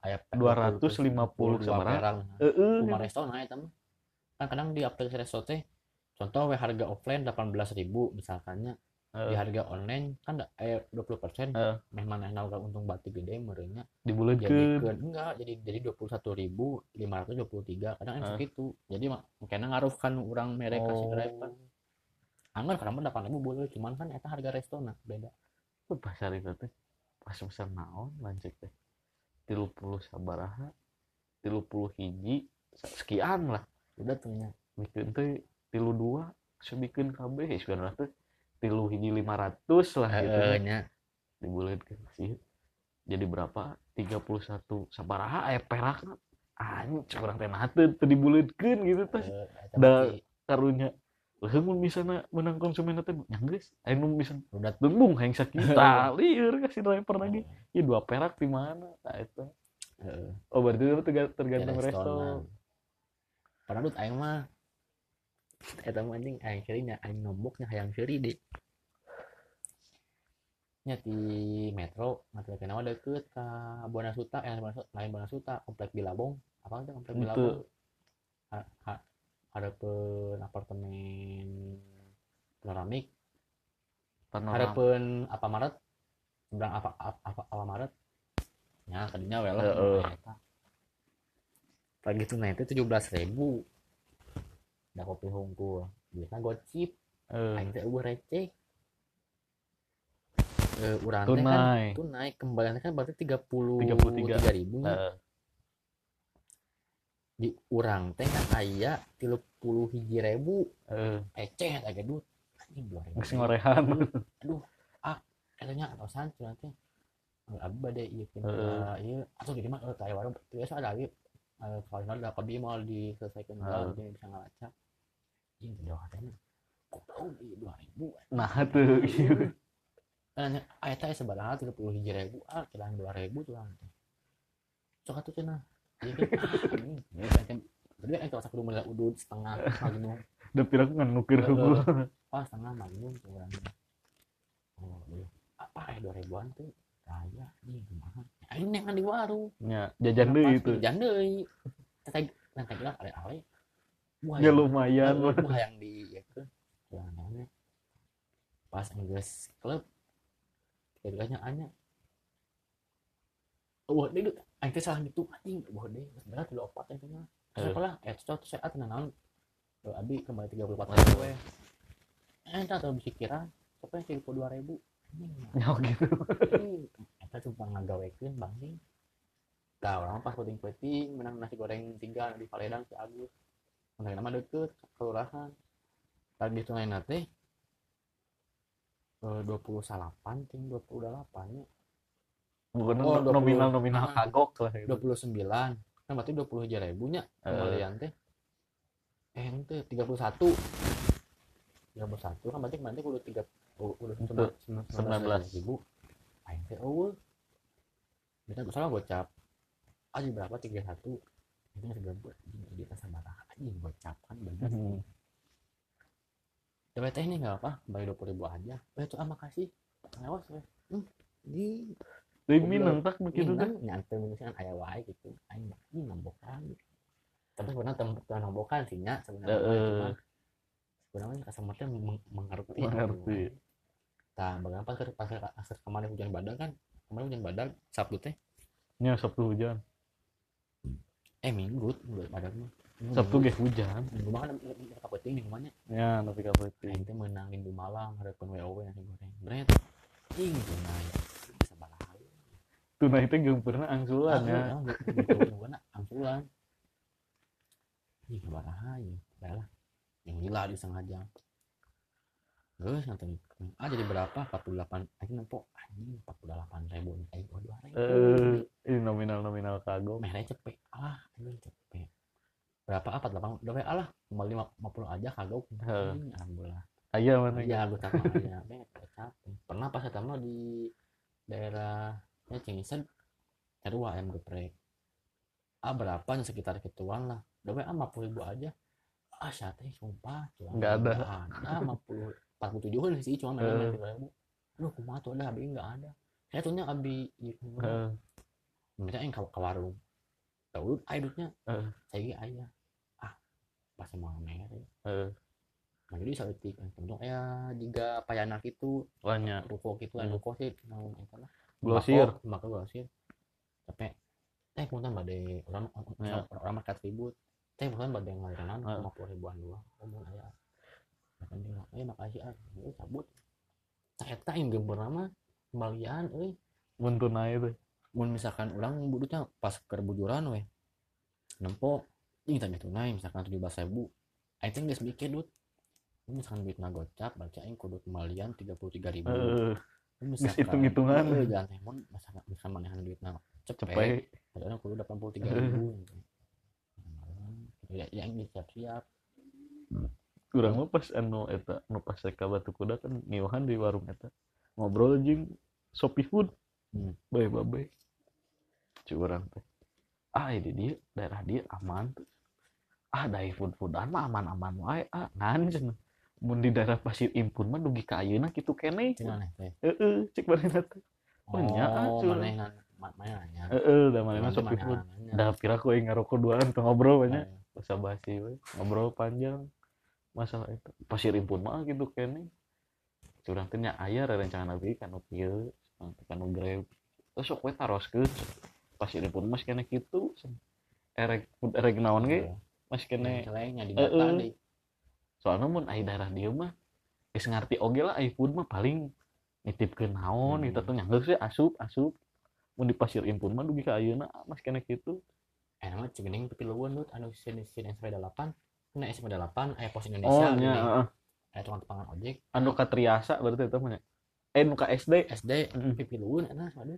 aya 250 sabaraha heeh kumaha restoran aya eta mah kan kadang di aplikasi resto teh contoh we harga offline 18.000 misalkannya di harga online kan aya 20% meh manehna untung bati gede meureunnya dibuleutkeun enggak jadi 21.523 kadang segitu jadi makanya ngarufkan urang merek kasih driver anggar karena 8.000 boleh cuman kan eta harga restoran beda tuh pasar itu teh pas pesan naon lanjut teh 30 sabaraha 31 sekian lah udah tuhnya mikeun teh 32 sebikeun kabeh sebenarnya teh 3.500 lah gitu nya dibuleutkeun sih jadi berapa 31 sabaraha aya perakna anjing kurang teh naha teu dibuleutkeun gitu teh da karunya leuh mun misalna menang konsumen teh nya geus aya nu misalna udah tembung hayang sakita lieur kasih driver lagi ieu 2 perak di mana tah eta oh berarti tergantung resto padahal aing mah eta mah anjing aing cerinya aing nomboknya hayang ceri de nya di metro kenapa deket ka Bonasuta lain Bonasuta komplek Bilabong apa itu komplek Bilabong hareupeun apartemen panoramik hareupeun Alfamart urang apa Alfamart nya kadinya we lah eta pagi itu naik itu 17.000 ada kopi hongkul biasanya gocip aing teh eueuh receh urang teh kan tunai kembaliannya kan berarti 33.000 di urang teh kan aya 31.000 eceh agak duit anjing 2.000 geus ngorehan aduh katanya atosan cuman teh abi bade ieu pindah ieu atuh jadi mah teh warung biasa ada abi kalau ada kopi mal diselesaikan dia bisa ngelacak ini jauh katanya kok tahu 2.000 nah tuh karena ayatnya sebaraha 31.000 kilang 2.000 tuh coklat tuh cina jadi kan tadi kan itu satu mulai udut setengah magnum udah pirang nganukir pas setengah magnum kurangnya oh apa 2.000-an tuh kaya ini gimana aing neng di warung nya jajan deui itu jajan deui teh nanti geus ale-ale ya lumayan yang di ya ke namanya pas geus klub harganya anya wah deui aing teh salah gitu anjing wah deui sebenarnya 34 aing teh salah cocok saat naon abi kembali 34 we entah tah pikiran sampai 2.000 nyok gitu kita cuma ngagawekin bang sih nah orang pas puting-puting menang nasi goreng 3 di Paledang si Agus menang nama deket kelurahan tadi itu lain nanti 28 ya bukan nominal kagok lah 29 kan berarti 20.000-nya kembalian teh ente 31 kan berarti nanti kudu 19.000 aing teh eueuh minta salah gocap aja berapa 31 itu segabut di atas sabaraha anjing gocap kan bener coba teh ini enggak apa bayar 20.000 aja weh tuh makasih ngawas weh di minang tak begitu teh nyampe minusan aya wae gitu aing nambokan tapi benar tempat nambokan sih nya sebenarnya sebenarnya customer-nya mengerti nah bagaimana pas kemarin hujan badang kan kemarin hujan badang Sabtu teh ya Sabtu hujan minggu badang mah Sabtu ge hujan minggu mah ka peuting minggu mana ya tapi ka peuting teh meunang minggu malam hareupeun WOW nasi goreng bener ting tunai sabaraha tunai teh geumpeurna angsulan ya geumpeurna angsulan ini sabaraha ya lah yang gila disengaja Terus nanti jadi berapa? 48. Aing nempo anjing 48.000 nya aing oh 2.000. Ini nominal kagok. Meh cepet. Alah, anjing cepet. Berapa? 48. Udah alah, kembali 50 aja kagok. Heeh. Alhamdulillah. Aya mana? Ya aku tahu ya. Meh capek. Pernah pas eta mah di daerah ya Cingisan carua ayam geprek. Berapa nya sekitar kituan lah. Udah 50.000 aja. Sateh sumpah. Enggak ada. Nah, 50 47 kan sih cuma main 3.000. Loh, kumaha tuh ada abi enggak ada. Saya tuhnya abi gitu. Heeh. Mereka yang ke warung. Tahu airnya. Saya ge aya. Pas mau main. Nah, jadi saeutik untung aya jiga payana kitu. Banyak ruko kitu anu ruko sih naon eta lah. Glosir, maka glosir. Tapi punten bade orang market ribut. Punten bade ngaliran 50.000-an doang. Omong aya. Makasih aku cabut eta yang gembur nama kembalian mun tunai teh mun misalkan orang budutnya pas kerbujuran we nempo ini tanya tunai misalkan 17.000 aing teh geus mikir dut misalkan duitna gocap baca aing kudu kembalian 33.000 misalkan hitung-hitungan jangan teh mun misalkan manehan duitna cepet padahal kudu 83.000 ya aing siap-siap kurang mah pas pas seka Batu Kuda kan niuhan di warung eta ngobrol jeung Shopee Food bye curang teh ini dia daerah dia aman tuh dari food-foodan mah aman-aman wae ngan cenah mun di daerah Pasir Impun mah dugi ka ayeuna kitu keneh cenah teh cek barena teh nya curang manehna da manehna Shopee Food da pira ku aing ngarokok duaan teh ngobrol banyak basa-basi we ngobrol panjang masalah itu Pasir Impun mah gitu kene curang teh nya aya rerencangan abdi kanu kieu kanu grab terus sok we taroskeun Pasir Impun mas kene kitu erek naon ge mas kene celengnya di data deui soalna mun aya daerah dieu mah geus ngarti oge lah iPhone mah paling nitipkeun naon eta teh nyanggeus we asup mun di Pasir Impun mah dugi ka ayeuna mas kene kitu eta mah cegening pipi leuweun anu sin SP8 kena SP8 aya Pos Indonesia nya heeh aya tukang-tukang ojek anu ka Triasa berarti eta mah nu ka SD pipi luhun eta sadeu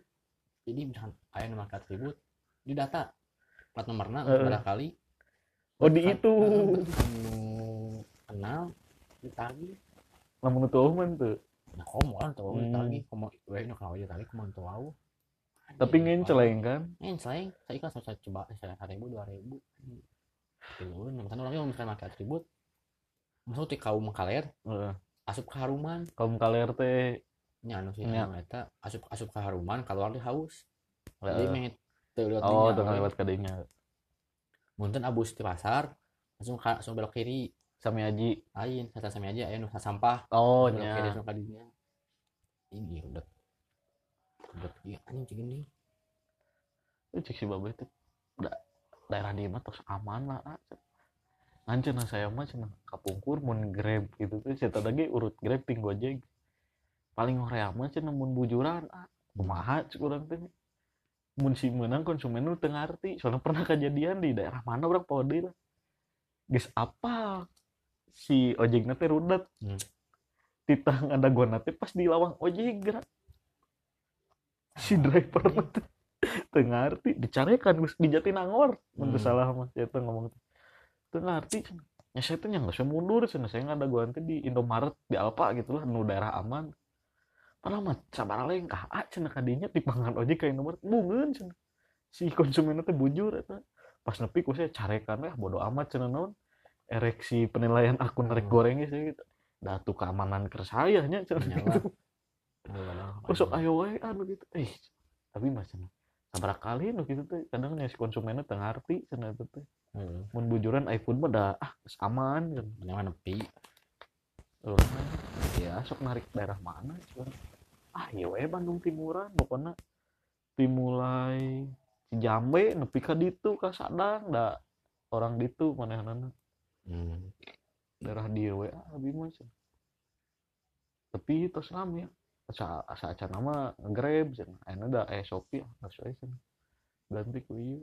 jadi misalkan aya nomor kartu ribut di data plat nomorna barangkali di itu kenal ditagi lamun tueuh mah teu nah komoan tuh ditagi komo we nu ka ditagi komo tueuh tapi ngenceleng kan ngenceleng saiki kan saya coba 1.000 2.000 Pilun, misalkan orang yang misalkan pakai atribut, maksudnya kaum kaler, asup keharuman. Kaum kaler teh, nyano sih namanya, asup keharuman, keluar di haus. Jadi main terlihat tinggal. Tengah lewat kadenya. Munten abus di pasar, langsung belok kiri, sami aji, lain, kata sami aji, ayo nusa sampah. Belok kiri sama kadenya. Ini udah, iya, anjing gini. Cek si babe itu, udah. Daerah dia mah terus aman lah anjena saya mah cuma kapungkur mun grab gitu tuh saya tadi urut grab ping gojek paling hoream mah cenah mun bujuran kumaha urang teh mun si meunang konsumen nu teu ngarti soalnya pernah kejadian di daerah mana urang poe deui lah geus apal si ojekna teh rudet titang ada gona teh pas di lawang ojek gerak si driver teh teu ngarti dicarekan geus di Jatinangor mun teu salah mah eta ngomong teu ngarti nya saya teh nya geus mundur cenah saya ngadaguan teh di Indomaret di Alfa gitulah nu daerah aman padahal mah sabar leng aa cenah kadinya dipangan ojek ka Indomaret bungeun cenah si konsumenna teh bujur eta pas nepi ku saya carekan weh bodo amat cenah naon ereksi penilaian akun rek goreng geus gitu da tu keamanan keur saya nya cenah sok ayo we gitu tapi macam sabar kali nu kitu teh kadang nya si konsumenna teu ngarti cenah eta teh. Mun bujuran iPhone mah da geus aman cenah mah nepi. Ya sok narik daerah mana cenah. Ieu we Bandung Timuran pokona ti mulai Cijambe nepi ka ditu ka Sadang da orang ditu manehanana. Daerah dieu we abi mah cenah. Tapi tos rame ya. Asa acan nama Grab cenah ayeuna da Shopee asa cenah ganti ku ieu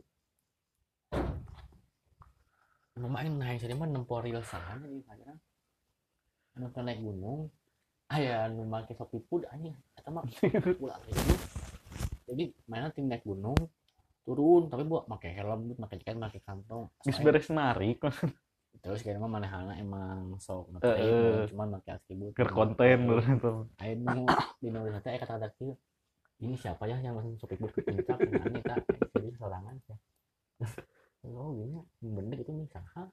mamain naik tadi mah nempo ril saha nya di pajaran anu naik gunung Aya nu make Shopee Food anjing eta mah pulang. Jadi mainan tim naik gunung turun tapi buat pakai helm, pakai jaket, pakai kantong. Geus beres narik. Terus kayaknya mah manehana emang sok ngetain cuman pakai atribut. Ker konten bener tuh. Aing nu di Indonesia teh kata-kata kieu. Ini siapa ya yang masuk Shopee Food pincak anjing eta? Jadi sorangan ya. Oh, gini bener itu nih saha.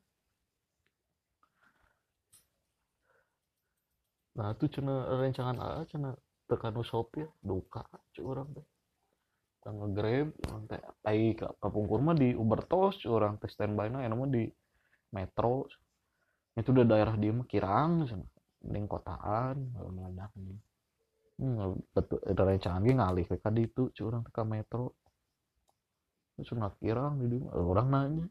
Nah itu cina rencangan A cina tekan Shopee duka curang teh tangga Grab teh tai kapungkur mah di Uber tos curang teh standby na enak mah di Metro itu udah daerah dia mah Kirang cina ning kotaan meledak nih betul rencangan ge ngalih ka ditu curang teh ka Metro cina Kirang di dieu urang nanya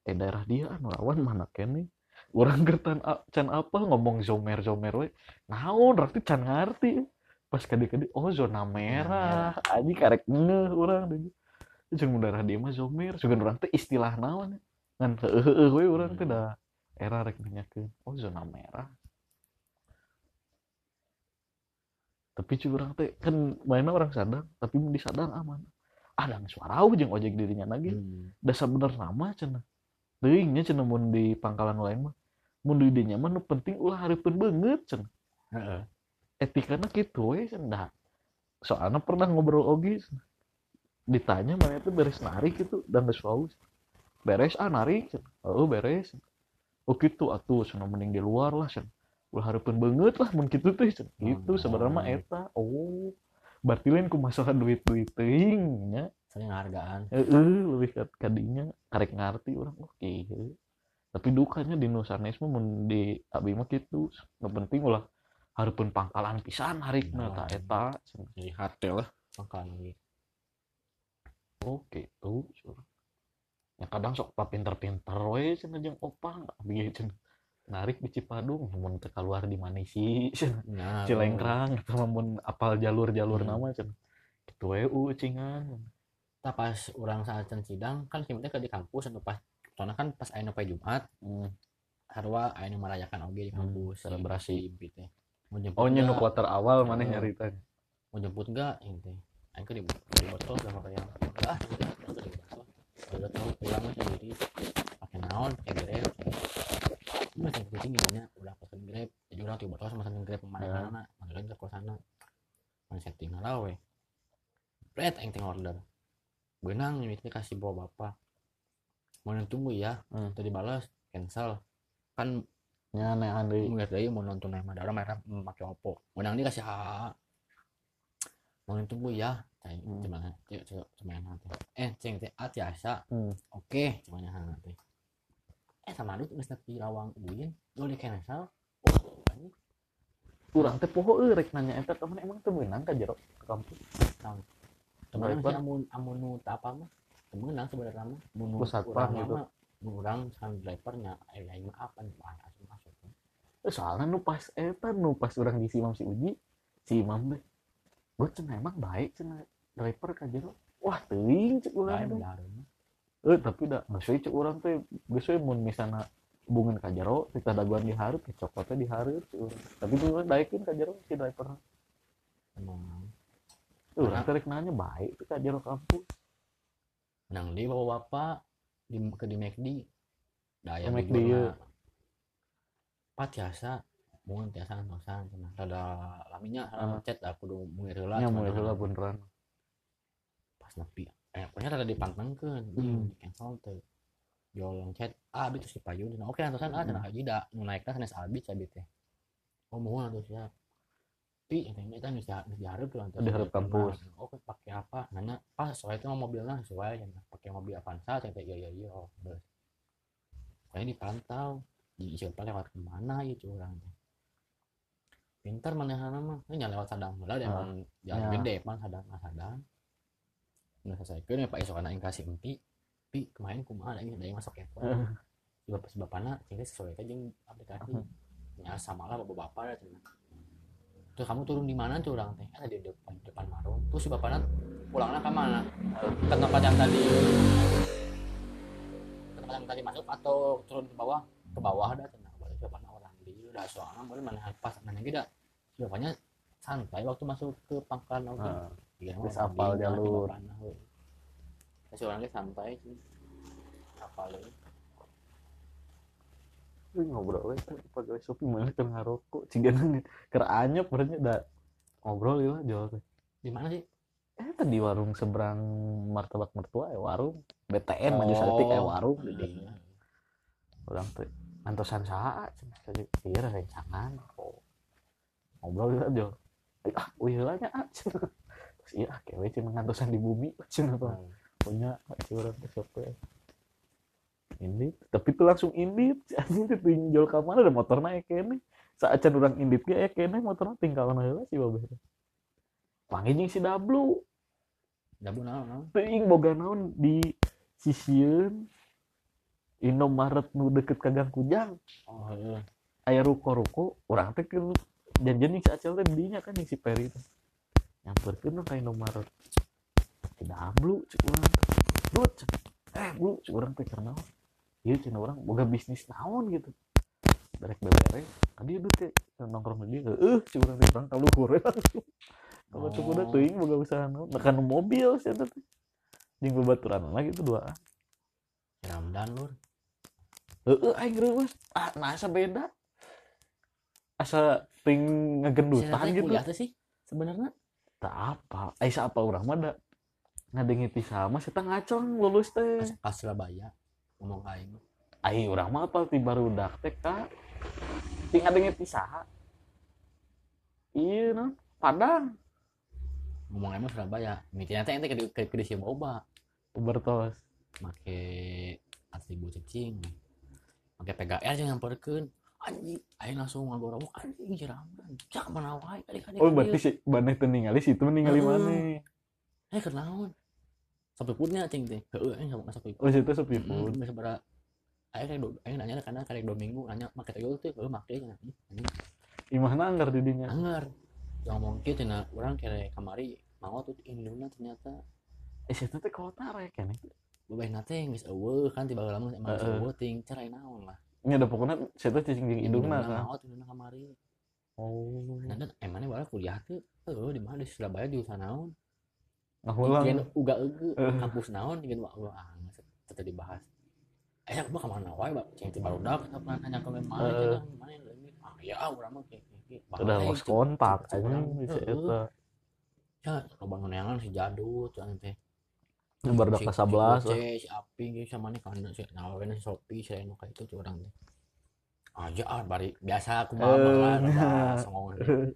daerah dia anu rawan mana keneh orang gertan can apa ngomong zomer we naon berarti can ngarti pas kade oh zona merah anjing karek ngeuneuh urang jeung daerah dia mah zomer sugan urang teh istilah naon ngan heeh we urang teh da era rek nanyakeun oh zona merah tapi cuy urang teh kan mainna urang sadang tapi mun disadang aman adang suarau jeung ojek dirinya lagi da sabener nama cenah teuingnya cenah mun di pangkalan lain mah mun di dinya mah nu penting ulah hareupeun beungeut cenah. Heeh. Etikana kitu we cenah. Soalna pernah ngobrol oge ditanya mana itu beres narik kitu dan geus wau. Beres ah narik. Heuh beres. Oh kitu atuh cenah mending di luar lah cenah. Ulah hareupeun beungeut lah mun kitu teh cenah. Kitu sebenarnya mah eta. Oh. Berarti lain kumasaha duit-duit teuing nya. Penghargaan. Lebih kadinya karek ngarti orang oke. Okay. Tapi dukanya di nusanisme mun di abi mah kitu, nu penting ulah hareupeun pangkalan pisan harikna ta eta jadi hartel lah pangkalan ieu. Oke, tuh. Ya kadang sok pinter-pinter we cenah jeung opang abi cenah. Narik di Cipadung mun teu kaluar di Manisi. Nah, Cilengkrang eta mun apal jalur-jalur nama cenah. Kitu we ucingan. Nah, pas orang saat sidang kan simpen ke di kampus atau pas soalnya kan pas ayeuna poe Jumat harua ayeuna merayakan oge di kampus selebrasi impitnya oh nya nu kuarter awal maneh nyarita mau jemput enggak henteu aing ke di botol sama kayak ah udah tahu pulang sendiri pakai naon pakai Grab macam kucing gimana ulah pesen Grab jadi orang di botol sama pesen Grab mana-mana maksudnya ke sana mana setting lah we pret aing teh order benang ini kasih bawa bapak mau nunggu ya tadi balas cancel kan nya nek andai ngeliat deui mau nonton nama ada orang pakai Oppo benang ini kasih mau nunggu ya tadi gimana cuman nanti ceng teh atiasa oke cuman nanti sama lu geus nepi lawang uin dole cancel urang teh poho eurek nanya eta temen emang teu benang ka jero ke kampus temen si amun nu apa mah temenang sebenarnya mah nu satpam gitu urang sang drivernya lain mah apa nu asup masuk soalnya nu pas eta nu pas urang di Imam si Uji si Imam teh gue cenah emang baik cenah driver ka jero wah teuing cek urang tapi da masih cek urang teh geus we mun misalna hubungan ka jero teh daguan dihareup cokotna dihareup tapi urang daekeun ka jero si driver emang urang teh nanya baik teh ka jero kampus. Nang di bawa bapak di McD. Da aya McD ieu. Patiasa mun tiasa nongsan cenah. Rada laminya chat aku kudu munggir heula. Nya munggir heula beneran. Pas nepi pokoknya rada dipantengkeun di cancel teh. Jolong chat abi terus dipayun. Oke nongsan cenah hiji da nu naikna sanes abi abi teh. Oh mohon atuh siap. Tapi ini kan diharap kampus oke pakai apa nanya pas soalnya itu mobilnya sesuai pakai mobil Avanza sampai iya oh beres kayaknya dipantau di siapa lewat kemana itu orangnya pintar manehana mah nya lewat sadang heula emang jalan gede pan sadang udah selesaikan ya pak esok anak yang kasih empi kemarin kumaha ada yang masuk ya bapak-bapaknya jadi sesuai aja yang aplikasi ya sama lah bapak-bapak ada terus kamu turun di mana tuh orang teh ada di depan warung terus si bapaknya pulangnya ke mana ke tempat yang tadi masuk atau turun ke bawah ada cenah balik ke mana orang di udah soalnya boleh mana pas mana kita jawabannya santai waktu masuk ke Pangkalan Oge. Iya, wis hafal jalur. Masih orangnya santai sih. Hafalin. Wih ngobrol wis pagi sopi malah kan ngarokok cingganan keur anyep berarti da ngobrol ieu jauh. Di mana sih? Eta di warung seberang martabak mertua warung BTN maju satik warung gede. Orang teh antosan saha cenah tadi pieu rencangan ngobrol ieu jauh. Ah uyeula nya ah. Terus ieu kewe cenah antosan di bumi cenah punya curang sopi. Indit, tapi itu langsung indit. Anjing itu pinjol ka mana ada motor naik kene. Saacan urang indit ge kene motorna tingkalan heula si babeh. Panggil jeung si Dablu. Dablu naon? Teuing boga naon di sisieun Indomaret nu deket ka Gang Kujang. Oh iya. Aya ruko-ruko, urang teh janjian jeung si Acel teh dinya kan jeung si Peri teh. Nyamperkeun ka Indomaret. Si Dablu ceuk urang. Dut. Bro, urang teh karena ieu cenah urang boga bisnis naon gitu. Derek beberek, tadi ieu teh nongkrong di dieu, urang teh urang kaluhur. Kalau cukuda teuing boga usaha naon, makan mobil sia teh. Jeung babaturan lagi itu duaan. Ramdan lur. Heueuh aing reueus. Ah, nasa beda. Asa ping ngagendutan gitu. Kuliah teh sih sebenarnya. Tah apa? Ais apa urang mah da ngadengiti sama si teh ngaceng lulus teh ka Surabaya ngomong aing ai urang mah apal ti barudak teh ka ting ngadengiti saha ieu non Padang ngomong emang Surabaya mikirnya teh ente ke di sieu boba uber tos make atribut cicing make PGR jeung nyamperkeun anjing aing langsung ngagorowok anjing jeraman cak mana wae adik-adik oh berarti si baneh teu ningali situ ningali maneh kenaon sapiputnya cing teh heueuh aya ngomong sapiput oh situ sapiput bisa bara aya nanya karena karek 2 minggu nanya make teh teh heueuh make nya imahna anggar di dinya anggar ngomong kitu cenah urang kere kamari mangot tuh induna ternyata situ teh kota rek kan babeh teh geus eueuh kan tiba heula mah emang eueuh ting cara naon lah nya da pokona situ cing induna mangot induna kamari oh dan emane baru kuliah teh heueuh di mana di Surabaya di usaha naon ngahulang uga euge kampus naon ngeun wae angset teh dibahas aya mah ka mana wae cing teh barudak kapan hanya kowe mah cenah main leuwih ah ya urang mah keke udah lost kontak aja bisa eta ya bangunan si Jadut cenah teh nomor 11 si Aping ge samane kana si naon si Sopi si anu ka itu urang teh aja ah bari biasa aku mah lah songongan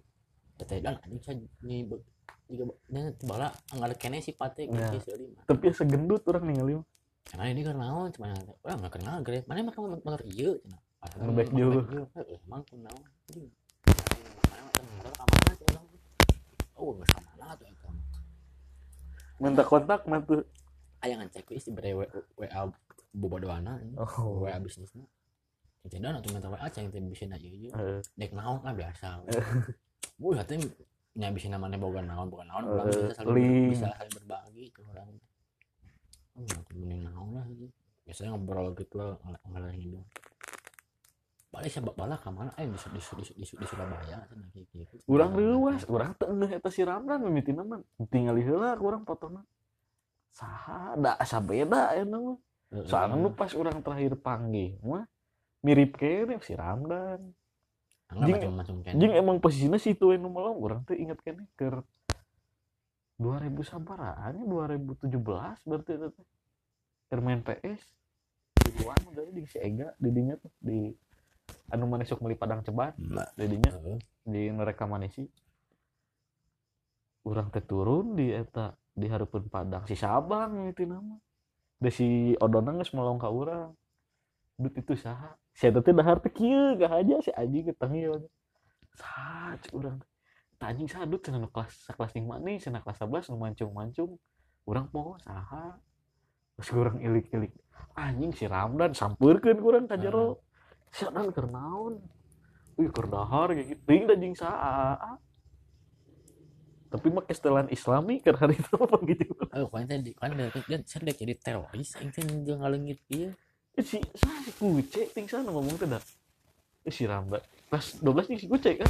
teh dan anjing ni jika dan tibalah anggar kene sifatnya kecil sekali. Tapi segendut orang ningali. Karena ini karena naon cuma orang nggak kenal gede. Mana makan motor ieu cenah. Ngebek jauh. Emang kunaon. Jadi motor amanah cenah. Oh nggak sama lah tuh itu. Minta kontak mah tuh. Aya ngecek is bere WA bobodoana. WA bisnisna. Cenah atuh minta WA ceng teh bisnisna ieu. Dek naon lah biasa. Wuh hate nya bisa namanya boga naon orang bisa saling berbagi itu orang mending naon lah gitu biasanya ngobrol gitu lah ngalah hidup balik sabab bala ka mana bisa di Surabaya cenah gitu urang leuwas urang teu euneuh eta si Ramdan mimitina mah tingali heula urang potona saha da asa beda eta mah soalna nu pas urang terakhir panggih mah mirip kene si Ramdan Jing emang posisinya situ yang nomor orang tuh ingat kene keur 2000 sabaraannya 2017 berarti itu teh keur main PS duluan udah di si Ega didinya tuh di anu maneh sok meuli Padang Ceban didinya di mereka manesi urang teh turun di eta di hareupeun Padang si Sabang itu nama da si Odona geus molong ka urang dut itu saha saya tadi dah harta kia, gak aja si anjing ketangil. Saat orang anjing sadut senang kelas nih mana, senang kelas 11 nu mancung-mancung. Orang poho saha, terus orang ilik-ilik. Anjing si Ramdan sampeurkeun kurang kajero. Si Ramdan keur naon? Uy keur dahar gitu. Ting anjing saha. Tapi mah kestelan Islami keur hari itu apa gitu. Kan sedek jadi teroris aing teh ngaleungit ieu. Si Guce, ting sana ngomong teh dah. Si Ramdan. Pas 12 nih si Guce kan.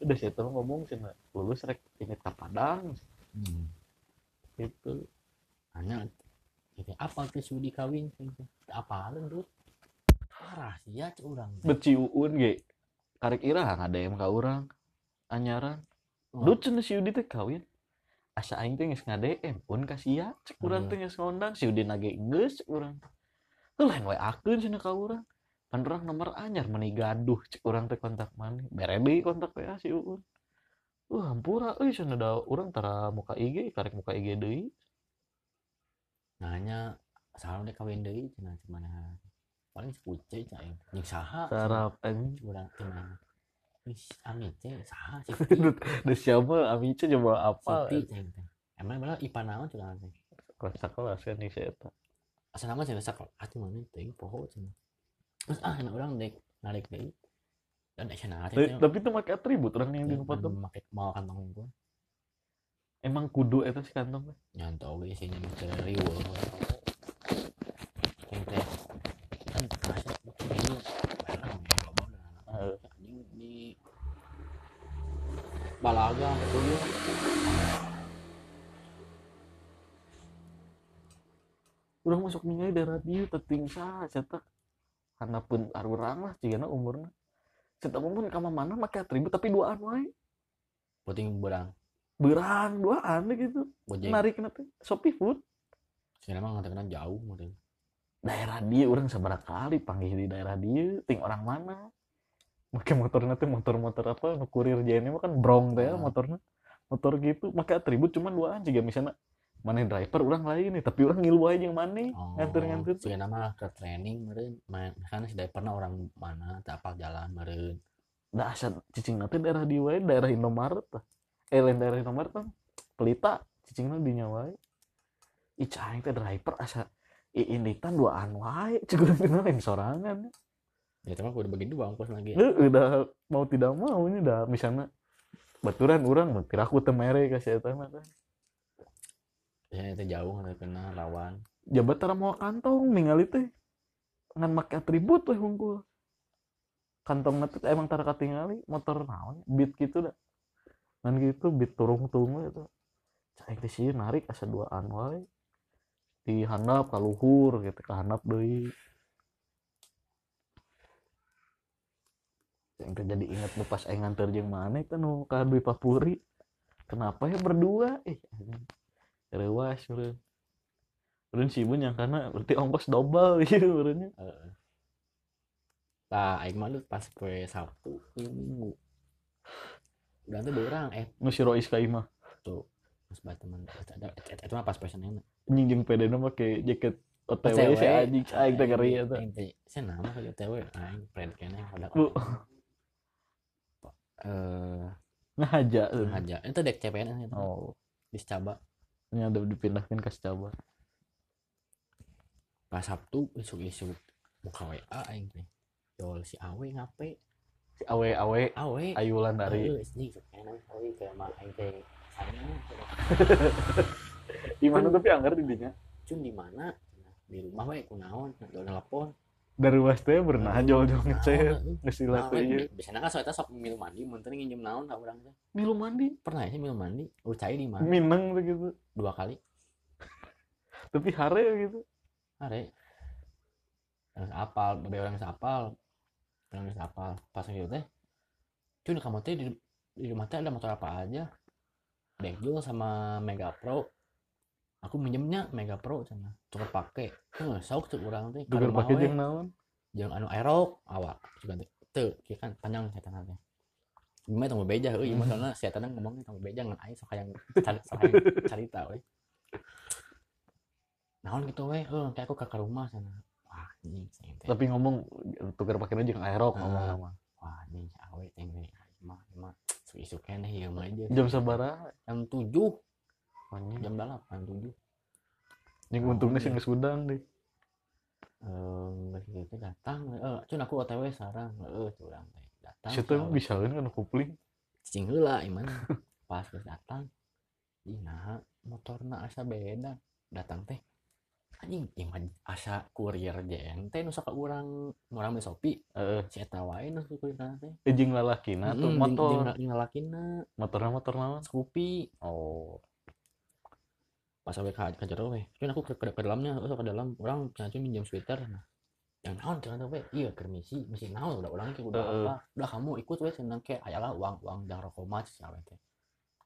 udah situ ngomong cina lulus rek ini Padang itu anak jadi apa ke sudi kawin apa alen tuh parah sih ya curang beciuun ge karek irah ada yang ka urang anyaran lucu nih si Yudi teh kawin asa aing teh nges ngadm pun kasia cek urang teh nges ngondang si Yudi nage nges urang tuh lain wae akeun cenah ka urang pan urang nomor anyar meni gaduh cek urang teh kontak maneh bare deui kontak teh si Uun hampura euy cenah da urang tara muka IG karek muka IG deui nanya salam deh kawin deui cenah cuman paling sepuceh aing nyik saha sarapan urang teh Amice saha sih. Da siapa Amice coba apa? Emang benar IPA naon cenah teh. Kelas-kelas kan ieu eta. Asal nama cenah sekolah atuh mah teh poho cenah. Terus akhirnya orang dek narik deh. Dan cenah teh. Tapi itu make atribut orang yang di foto make mau kantong gua. Emang kudu eta si kantong teh. Nyantau ge isinya misteri weuh. Teh. Kan asa kudu ini balaga betul ya urang masuk minyak di radio teting sah cetak karena pun arurang lah jigana umurna cetak pun kama mana maka atribut tapi duaan wae penting berang duaan gitu menarik nanti Shopee Food sekarang mah nggak terkenal jauh mungkin daerah dia urang seberapa kali panggil di daerah dia ting orang mana pakai motornya tuh motor apa kurir JNM kan brong teh motornya motor gitu pakai atribut cuman duaan juga misalnya mana driver orang lain nih tapi orang ngilu aja yang mana ngantur sih nama ke training meren kan si drivernya orang mana tak apa jalan meren dah asal cicing nanti daerah diwai daerah Indomaret lah daerah Indomaret kan Pelita cicingnya di nyawai icah yang driver asal ini tan duaan wae cukup kenalin sorangan ya tapi aku udah bagi dua angkos lagi ya. Udah mau tidak mau ini udah misalnya baturan orang kira aku temere kasih etama kan ya itu jauh nggak kena lawan jabatan mau kantong ningali teh ngan make atribut lah hungkul kantong nanti emang tara katingali motor naon beat gitu dah ngan gitu beat turung itu cai di sini narik asa duaan wae dihandap ka luhur gitu ka handap deui yang terjadi ingat lepas aing nganter jeung maneh teh nu ka Dwi Papuri. Kenapa ya berdua? Rewas urang. Urang si Bun yang kana berarti ongkos double ieu urangnya. Heeh. Tah aing mah pas poe Sabtu Minggu. Udah teh beurang nu si Rois ka imah. Tuh, pas teman eta mah pas pesanna. Nyingjing pedena make jaket OTW si anjing aing teh geri eta. Cenah mah ka OTW aing friend keneh kada. Ngaja itu dek CPNS itu di Secaba ini ada dipindahkan ke Secaba pas Sabtu isu buka WA aing teh jol si Awe ngape si Awe ayulan dari ini enak kali kayak mah aing teh di mana tapi anggar di dinya cun di mana di rumah we kunaon do telepon dari wastanya pernah jauh-jauh ngecet ngesilat aja biasanya kan soalnya sok milu mandi menteri nginjem naon tak orang tuh milu mandi pernah ya milu mandi ucai di mana minang begitu dua kali tapi hare gitu hare apal dari orang sapal pas gitu teh cun kamu teh di rumah teh ada motor apa aja Backjul sama Mega Pro aku minjemnya Mega Pro cenah tuker pake sok tuh urang teh tuker pake jeung naon jeung anu aerok awak juga teu kieu kan panjang setan teh imah tong bebeja euy imah soalna setan ngomongna tong bebeja ngan ai sok hayang carita we naon kitu we heuh teh aku ka rumah cenah wah anjing tapi ngomong tuker pakena jeung aerok ngomong wah anjing awe teh imah isuk keneh ieu mah jam sabaraha jam 7 jam 8:07. Ning untungnya sing geus udang deh. Gitu datang. Cun aku OTW sarang. Curang teh. Datang. Situ bisa kan kupling. Cing heula iman. Pas datang. Ih nah motorna asa beda. Datang teh. anjing timan asa kurir JNT nusa ka urang urang beli Shopee si eta wae nusa kurirna teh jeung lalakina atuh motor jeung lalakina motor naon Scoopy. Oh pas awe ka jero we kan aku ke dalamnya ke dalam urang jancu minjem sweater nah yang naon jangan we ieu permisi mesti naon udah-ulang ke udah apa udah kamu ikut we senang ke ayalah uang-uang jang rokomat si awe teh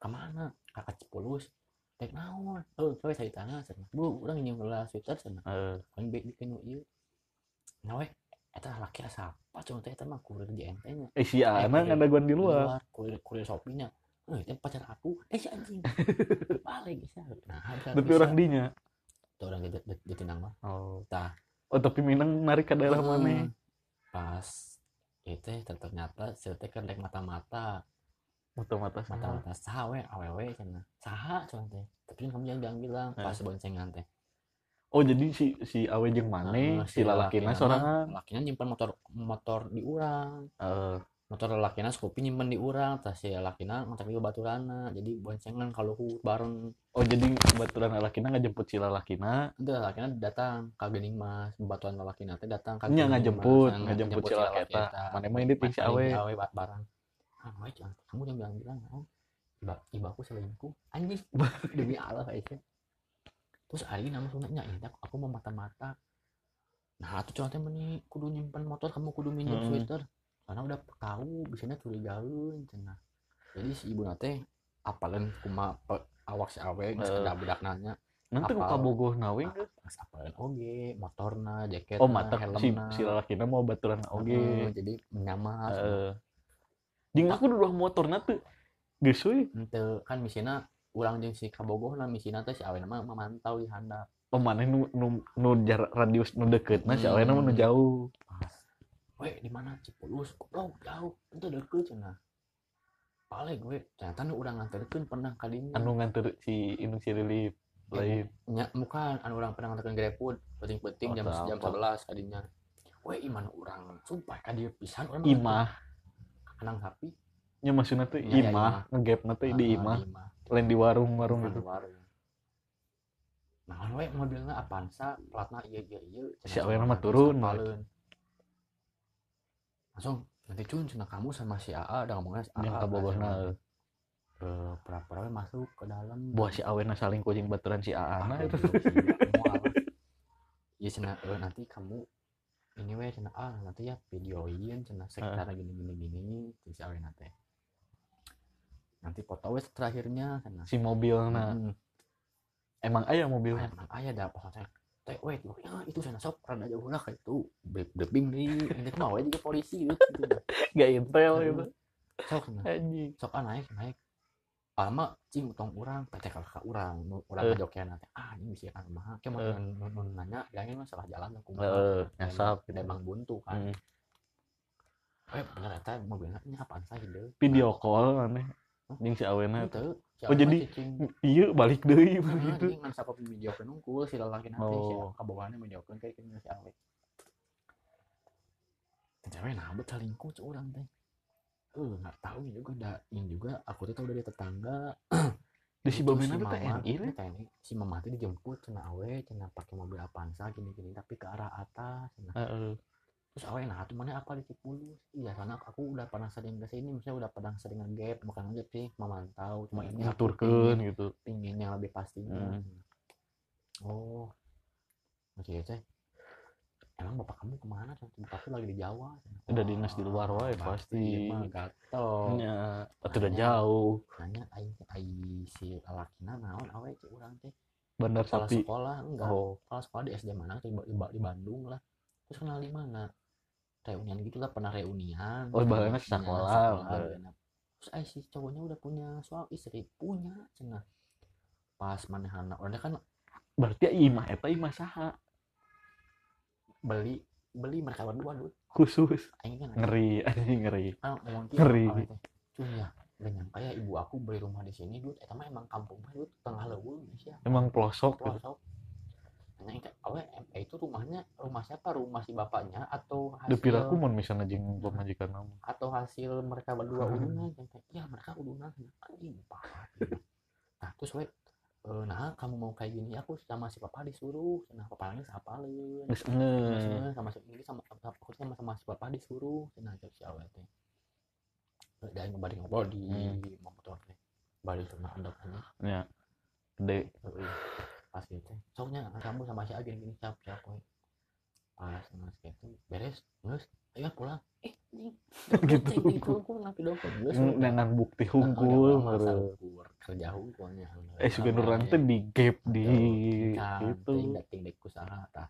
ka mana ka Cipulus tek naon coy saya tanya sana bu urang nyeulah sweater sana kan baik dikeun ieu nah we eta laki asa apa contoh eta mah kurir JNT nya si ana ngadaguan di luar kurir Shopee nya eta pacar aku si anjing balik bisa nah tapi urang dinya teu urang di Minang mah oh tah oh tapi Minang narik ka daerah maneh pas eta ternyata si teh kan rek mata-mata saha we awewe cenah saha cenah teh tapi kamu jangan bilang pas boncengan teh oh jadi si awe jeung mane si lalakina sorangan lalakina nyimpen motor di urang motor lalakina Scoopy nyimpen di urang tah si lalakina ngajak di baturana jadi boncengan kalau bareng oh jadi baturan lalakina ngajemput si lalakina teh lalakina datang ka geuning mas baturan lalakina teh datang ka nya ngajemput si lalakina mane mah ini si awe bareng awe jangan kamu yang bilang oh ibaku selingkuh anjing demi Allah aja terus hari nama sunatnya ini aku mau mata-mata nah itu contohnya meni kudu nyimpan motor kamu kudu minjem sweater karena udah tahu biasanya curigaun cenah jadi si ibu nate apalan kuma awak si awe sekedar budak nanya nanti ku kabogoh nawe geus apalan oge motorna jaket oh mata si lalakina mau baturan oge jadi menyamar jeung aku duduh motorna teu geus we henteu kan misina urang jeung si kabogohna misina teh si awena mah mamantau di handap oh maneh nu radius nu dekeutna si awena mah nu jauh we di mana Cipulus goblok jauh henteu deukeut cenah paling we ternyata nu urang nganterkeun pernah ka dinya anu nganter si indung si Lilip lain nya bukan anu urang pernah nganterkeun GrabFood penting-penting jam 11 ka dinya we iman urang sumpah ka dieu pisan urang imah nang happy nya maksudna teh imah ngegapna teh di imah lain di warung-warung gitu nah we mobilna Avanza platna ieu si awena mah turun langsung nanti cun cenah kamu sama si AA da ngomongna jeung kabogohna pura-pura masuk ke dalam buah si awena saling kucing baturan si AA nah itu ieu cenah nanti kamu ini we cenah nanti ya videoin cenah sekitar gini si awena teh nanti foto we terakhirnya cenah si mobilna emang aya mobilnya emang aya da foto teh we itu cenah sok rada jauh lah ka itu bebing deui inget mah we juga polisi gitu enggak intel gitu sok anjing sok naik ama cing utang urang patek ka urang urang jogeana teh anjing bisa kan mah ke mun nanya bilangin masalah jalan aku nyasap gede emang buntu kan bener eta mobilna nya Avanza hideu video call maneh jeung si awena teh oh jadi ieu balik deui begitu ngan sapa video kan unggul si lalakina teh si kabogohan menjawabkeun ka ieu si awe tetapi nah betul lingkup urang teh nggak tahu juga dah ini juga aku tuh tahu dari tetangga di si Bamena tuh TNI si mama tuh dijemput cina awe cina pakai mobil Avanza gini tapi ke arah atas terus awe nah tuh mana apa di Cipulus iya karena aku udah pernah sering kesini misalnya udah pernah sering ngegap makan aja sih memantau cuma ini ngaturkan gitu pingin yang lebih pastinya oh oke teh emang bapak kamu kemana? Bapak lagi di Jawa. Udah dinas di luar wae pasti. Iya mah gatot. Nya, udah jauh. Nanya ai si lalakina naon awe si urang teh. Bener tapi sekolah enggak. Oh, sekolah di SD mana di Bandung lah. Terus kenal di mana? Reunian gitu lah pernah reunian. Oh, barengna sekolah. Terus ai si cowoknya udah punya suami istri, punya cenah. Pas manehna orangnya kan berarti imah eta imah saha? Beli mereka berdua dulu khusus kan, ngeri ngeri cunya udah nyangka ya ibu aku beli rumah di sini dulu eta mah emang kampung mah dulu tengah leuweung ya emang pelosok nanya awe itu rumah siapa rumah si bapaknya atau hasil depilaku mun misalnya jeung pamajikan namu atau hasil mereka berdua udunan ya mereka udunan anjing parah nah terus we nah kamu mau kayak gini aku sama si papa disuruh, nah papanya sapalin sama si ini sama si papa disuruh, nah jadi si awet teh dan kembali ngobrol di motor teh balik sama anak ini ya gede pas gitu soknya kamu sama si agen gini siap pas sama si itu beres terus ayo pulang gitu dengan bukti hukum kerja hukumnya sebenarnya itu di gap di gitu tingkat usaha tah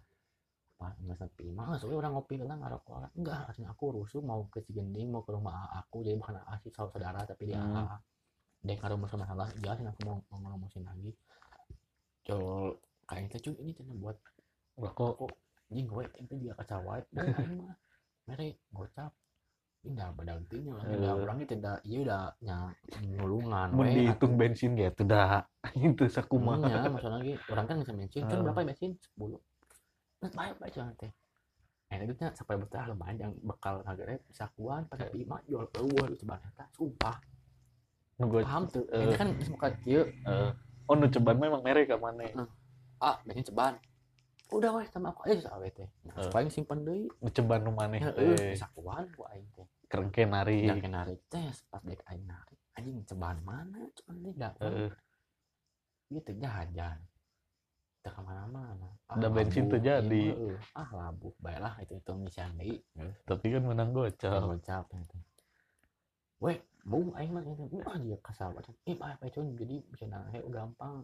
nggak sepi mah soalnya orang ngopi kan ngarokok enggak artinya aku rusuh mau ke Cigending mau ke rumah aku jadi bukan asli saudara tapi dia dek karo masalah jelasin aku mau ngomongin lagi jol kayaknya cuy ini cina buat rokok jing gue itu dia kacauan mereka gocap indah berdauntinya lah orangnya tidak iya udah ngulungan menghitung bensin gitu dah itu sakumanya maksudnya lagi orang kan bisa bensin kan berapa bensin 10 nah baik jangan teh enaknya sampai betah lumayan yang bekal akhirnya bisa kuat pakai 5 jual keluar itu banget sumpah paham tuh ini kan semoga dia oh nu ceban memang mereka mana bensin ceban udah weh sama aku aja sawe teh. Paling simpen deui ceban nu maneh teh. Sakuan ku aing teh. Kerengke narik teh pas dek aing narik. Anjing ceban mana? Ceban teh da. Ieu teh jajan. Teh ka mana-mana. Ada bensin teh jadi. Labuh baelah itu ngisian deui. Tapi kan menang gocap teh. Weh, bung aing mah teh. Dia kasar banget. Apa cuman jadi bisa naik gampang.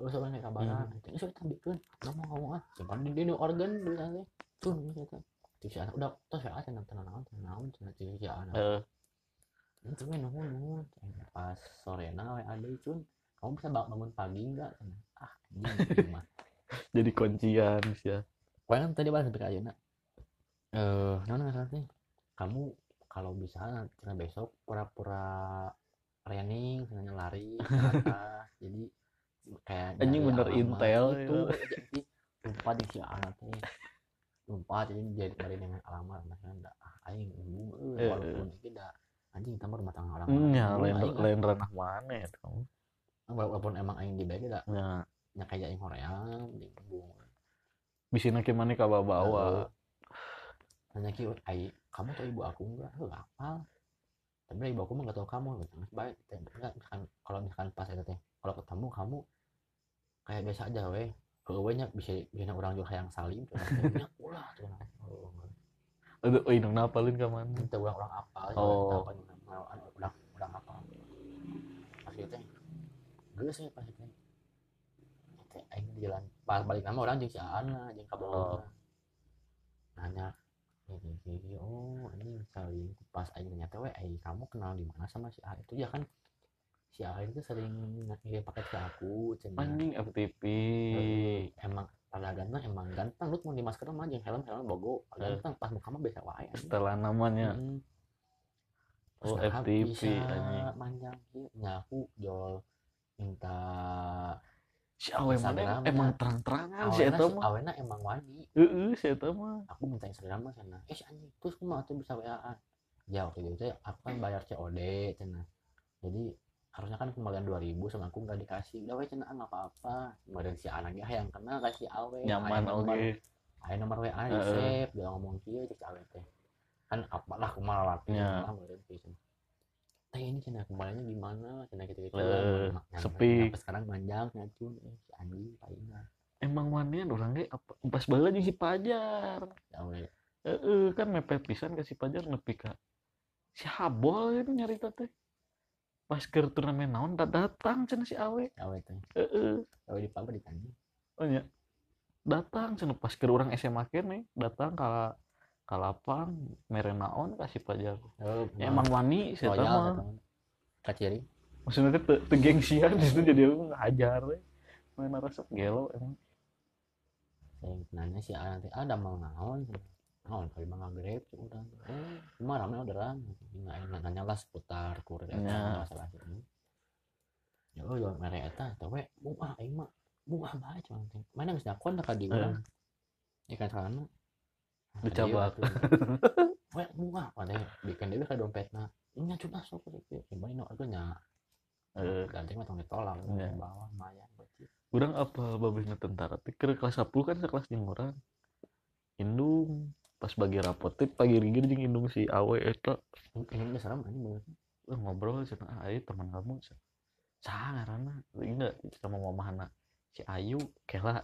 Soalnya naik kabaran, ini soalnya tampilkan, ngomong ah, simpan di new organ misalnya, tuh misalnya, tiada, udah, toh saya aja tenang, tiada, itu main nunggu, pas sore nawe ada cun, kamu bisa bangun pagi enggak? Gimana? Jadi kuncian sih. Kau kan tadi bahas tentang ayana, nona katanya, kamu kalau bisa nanti besok pura-pura running, senangnya lari, jadi kayak anjing bener intel itu lupa di si anak teh lupa jadi dari dengan alamat macam dah aing walaupun tidak anjing tambah rumah tangga orang lain ranah mana ya kamu walaupun emang aing di bawah tidak nyakai aing Korea bingung bisa nak kemana kau bawa hanya kau aing kamu tahu ibu aku enggak apa tapi ibu aku enggak tahu kamu baik kalau misalkan pas itu teh kalau ketemu kamu kayak biasa aja weh keuenya bisa orang juga yang salim banyak ulah tuh aduh oi nang napalin ka mana kita orang apa orang apa asli teh geus ya pas itu teh aing di jalan balik nama orang jeung si Ana jeung kabel nanya gigi ini salim pas aing nanya teh weh kamu kenal di mana sama si A itu ya kan si Arin itu sering ngirim paket ke aku anjing FTP emang pada ganteng lu mau di masker mah jeung helm bogo ganteng pas muka mah biasa wae setelah namanya FTP anjing manjang nyaku jol minta si awena emang terang-terangan si eta mah awena emang wani si eta mah aku minta Instagram mah sana si anjing terus kumaha atuh bisa WA-an ya oke gitu aku kan bayar COD cenah jadi harusnya kan kembalian 2.000 sama aku nggak dikasih udah weh cenaan apa-apa kemudian si anaknya yang kena kasih awe nyaman oke ayo nomor WA di save dia ngomong kia cek awe teh kan apalah kumalawati lah kemudian pisah teh ini cina kembaliannya gimana cina gitu sepi sekarang manjang ngacun si Andi Pak Ina emang wanian orangnya apa pas bala jeung si Pajar kan mepet pisan kasih Pajar nepi ka si Habol itu nyarita teh pas ke turnamen naon datang cenah si awe teh awe di pagar ditanya oh nya datang cenah pas ke urang SMA keneh datang ka lapang mere naon ka si Pajar emang wani si eta mah ka ciri maksudna teh teu gengsian di situ jadi ngajar we main resep gelo emang nanya si Ana teh ada mau naon kali mah ngagrep urang cuma rame orderan nanya lah seputar kurir eta masalah ini ya oh yo mere eta teh we buah aing mah buah bae cuman teh mana geus dakon ka di urang ya kan kana dicoba we buah padeh bikin deui ka dompetna nya coba sok teh gimana orangnya ganti mah tong ditolak bawah mayan bocil Kurang apa babehna tentara teh keur kelas 10 kan sakelas jeung urang. Indung pas bagi rapot teh pagirigir jeung indung si Awe eta. Indung mah sareng anjing ngobrol cenah aya teman kamu. Saha ngaranna? Ingat sama mamahna si Ayu, kela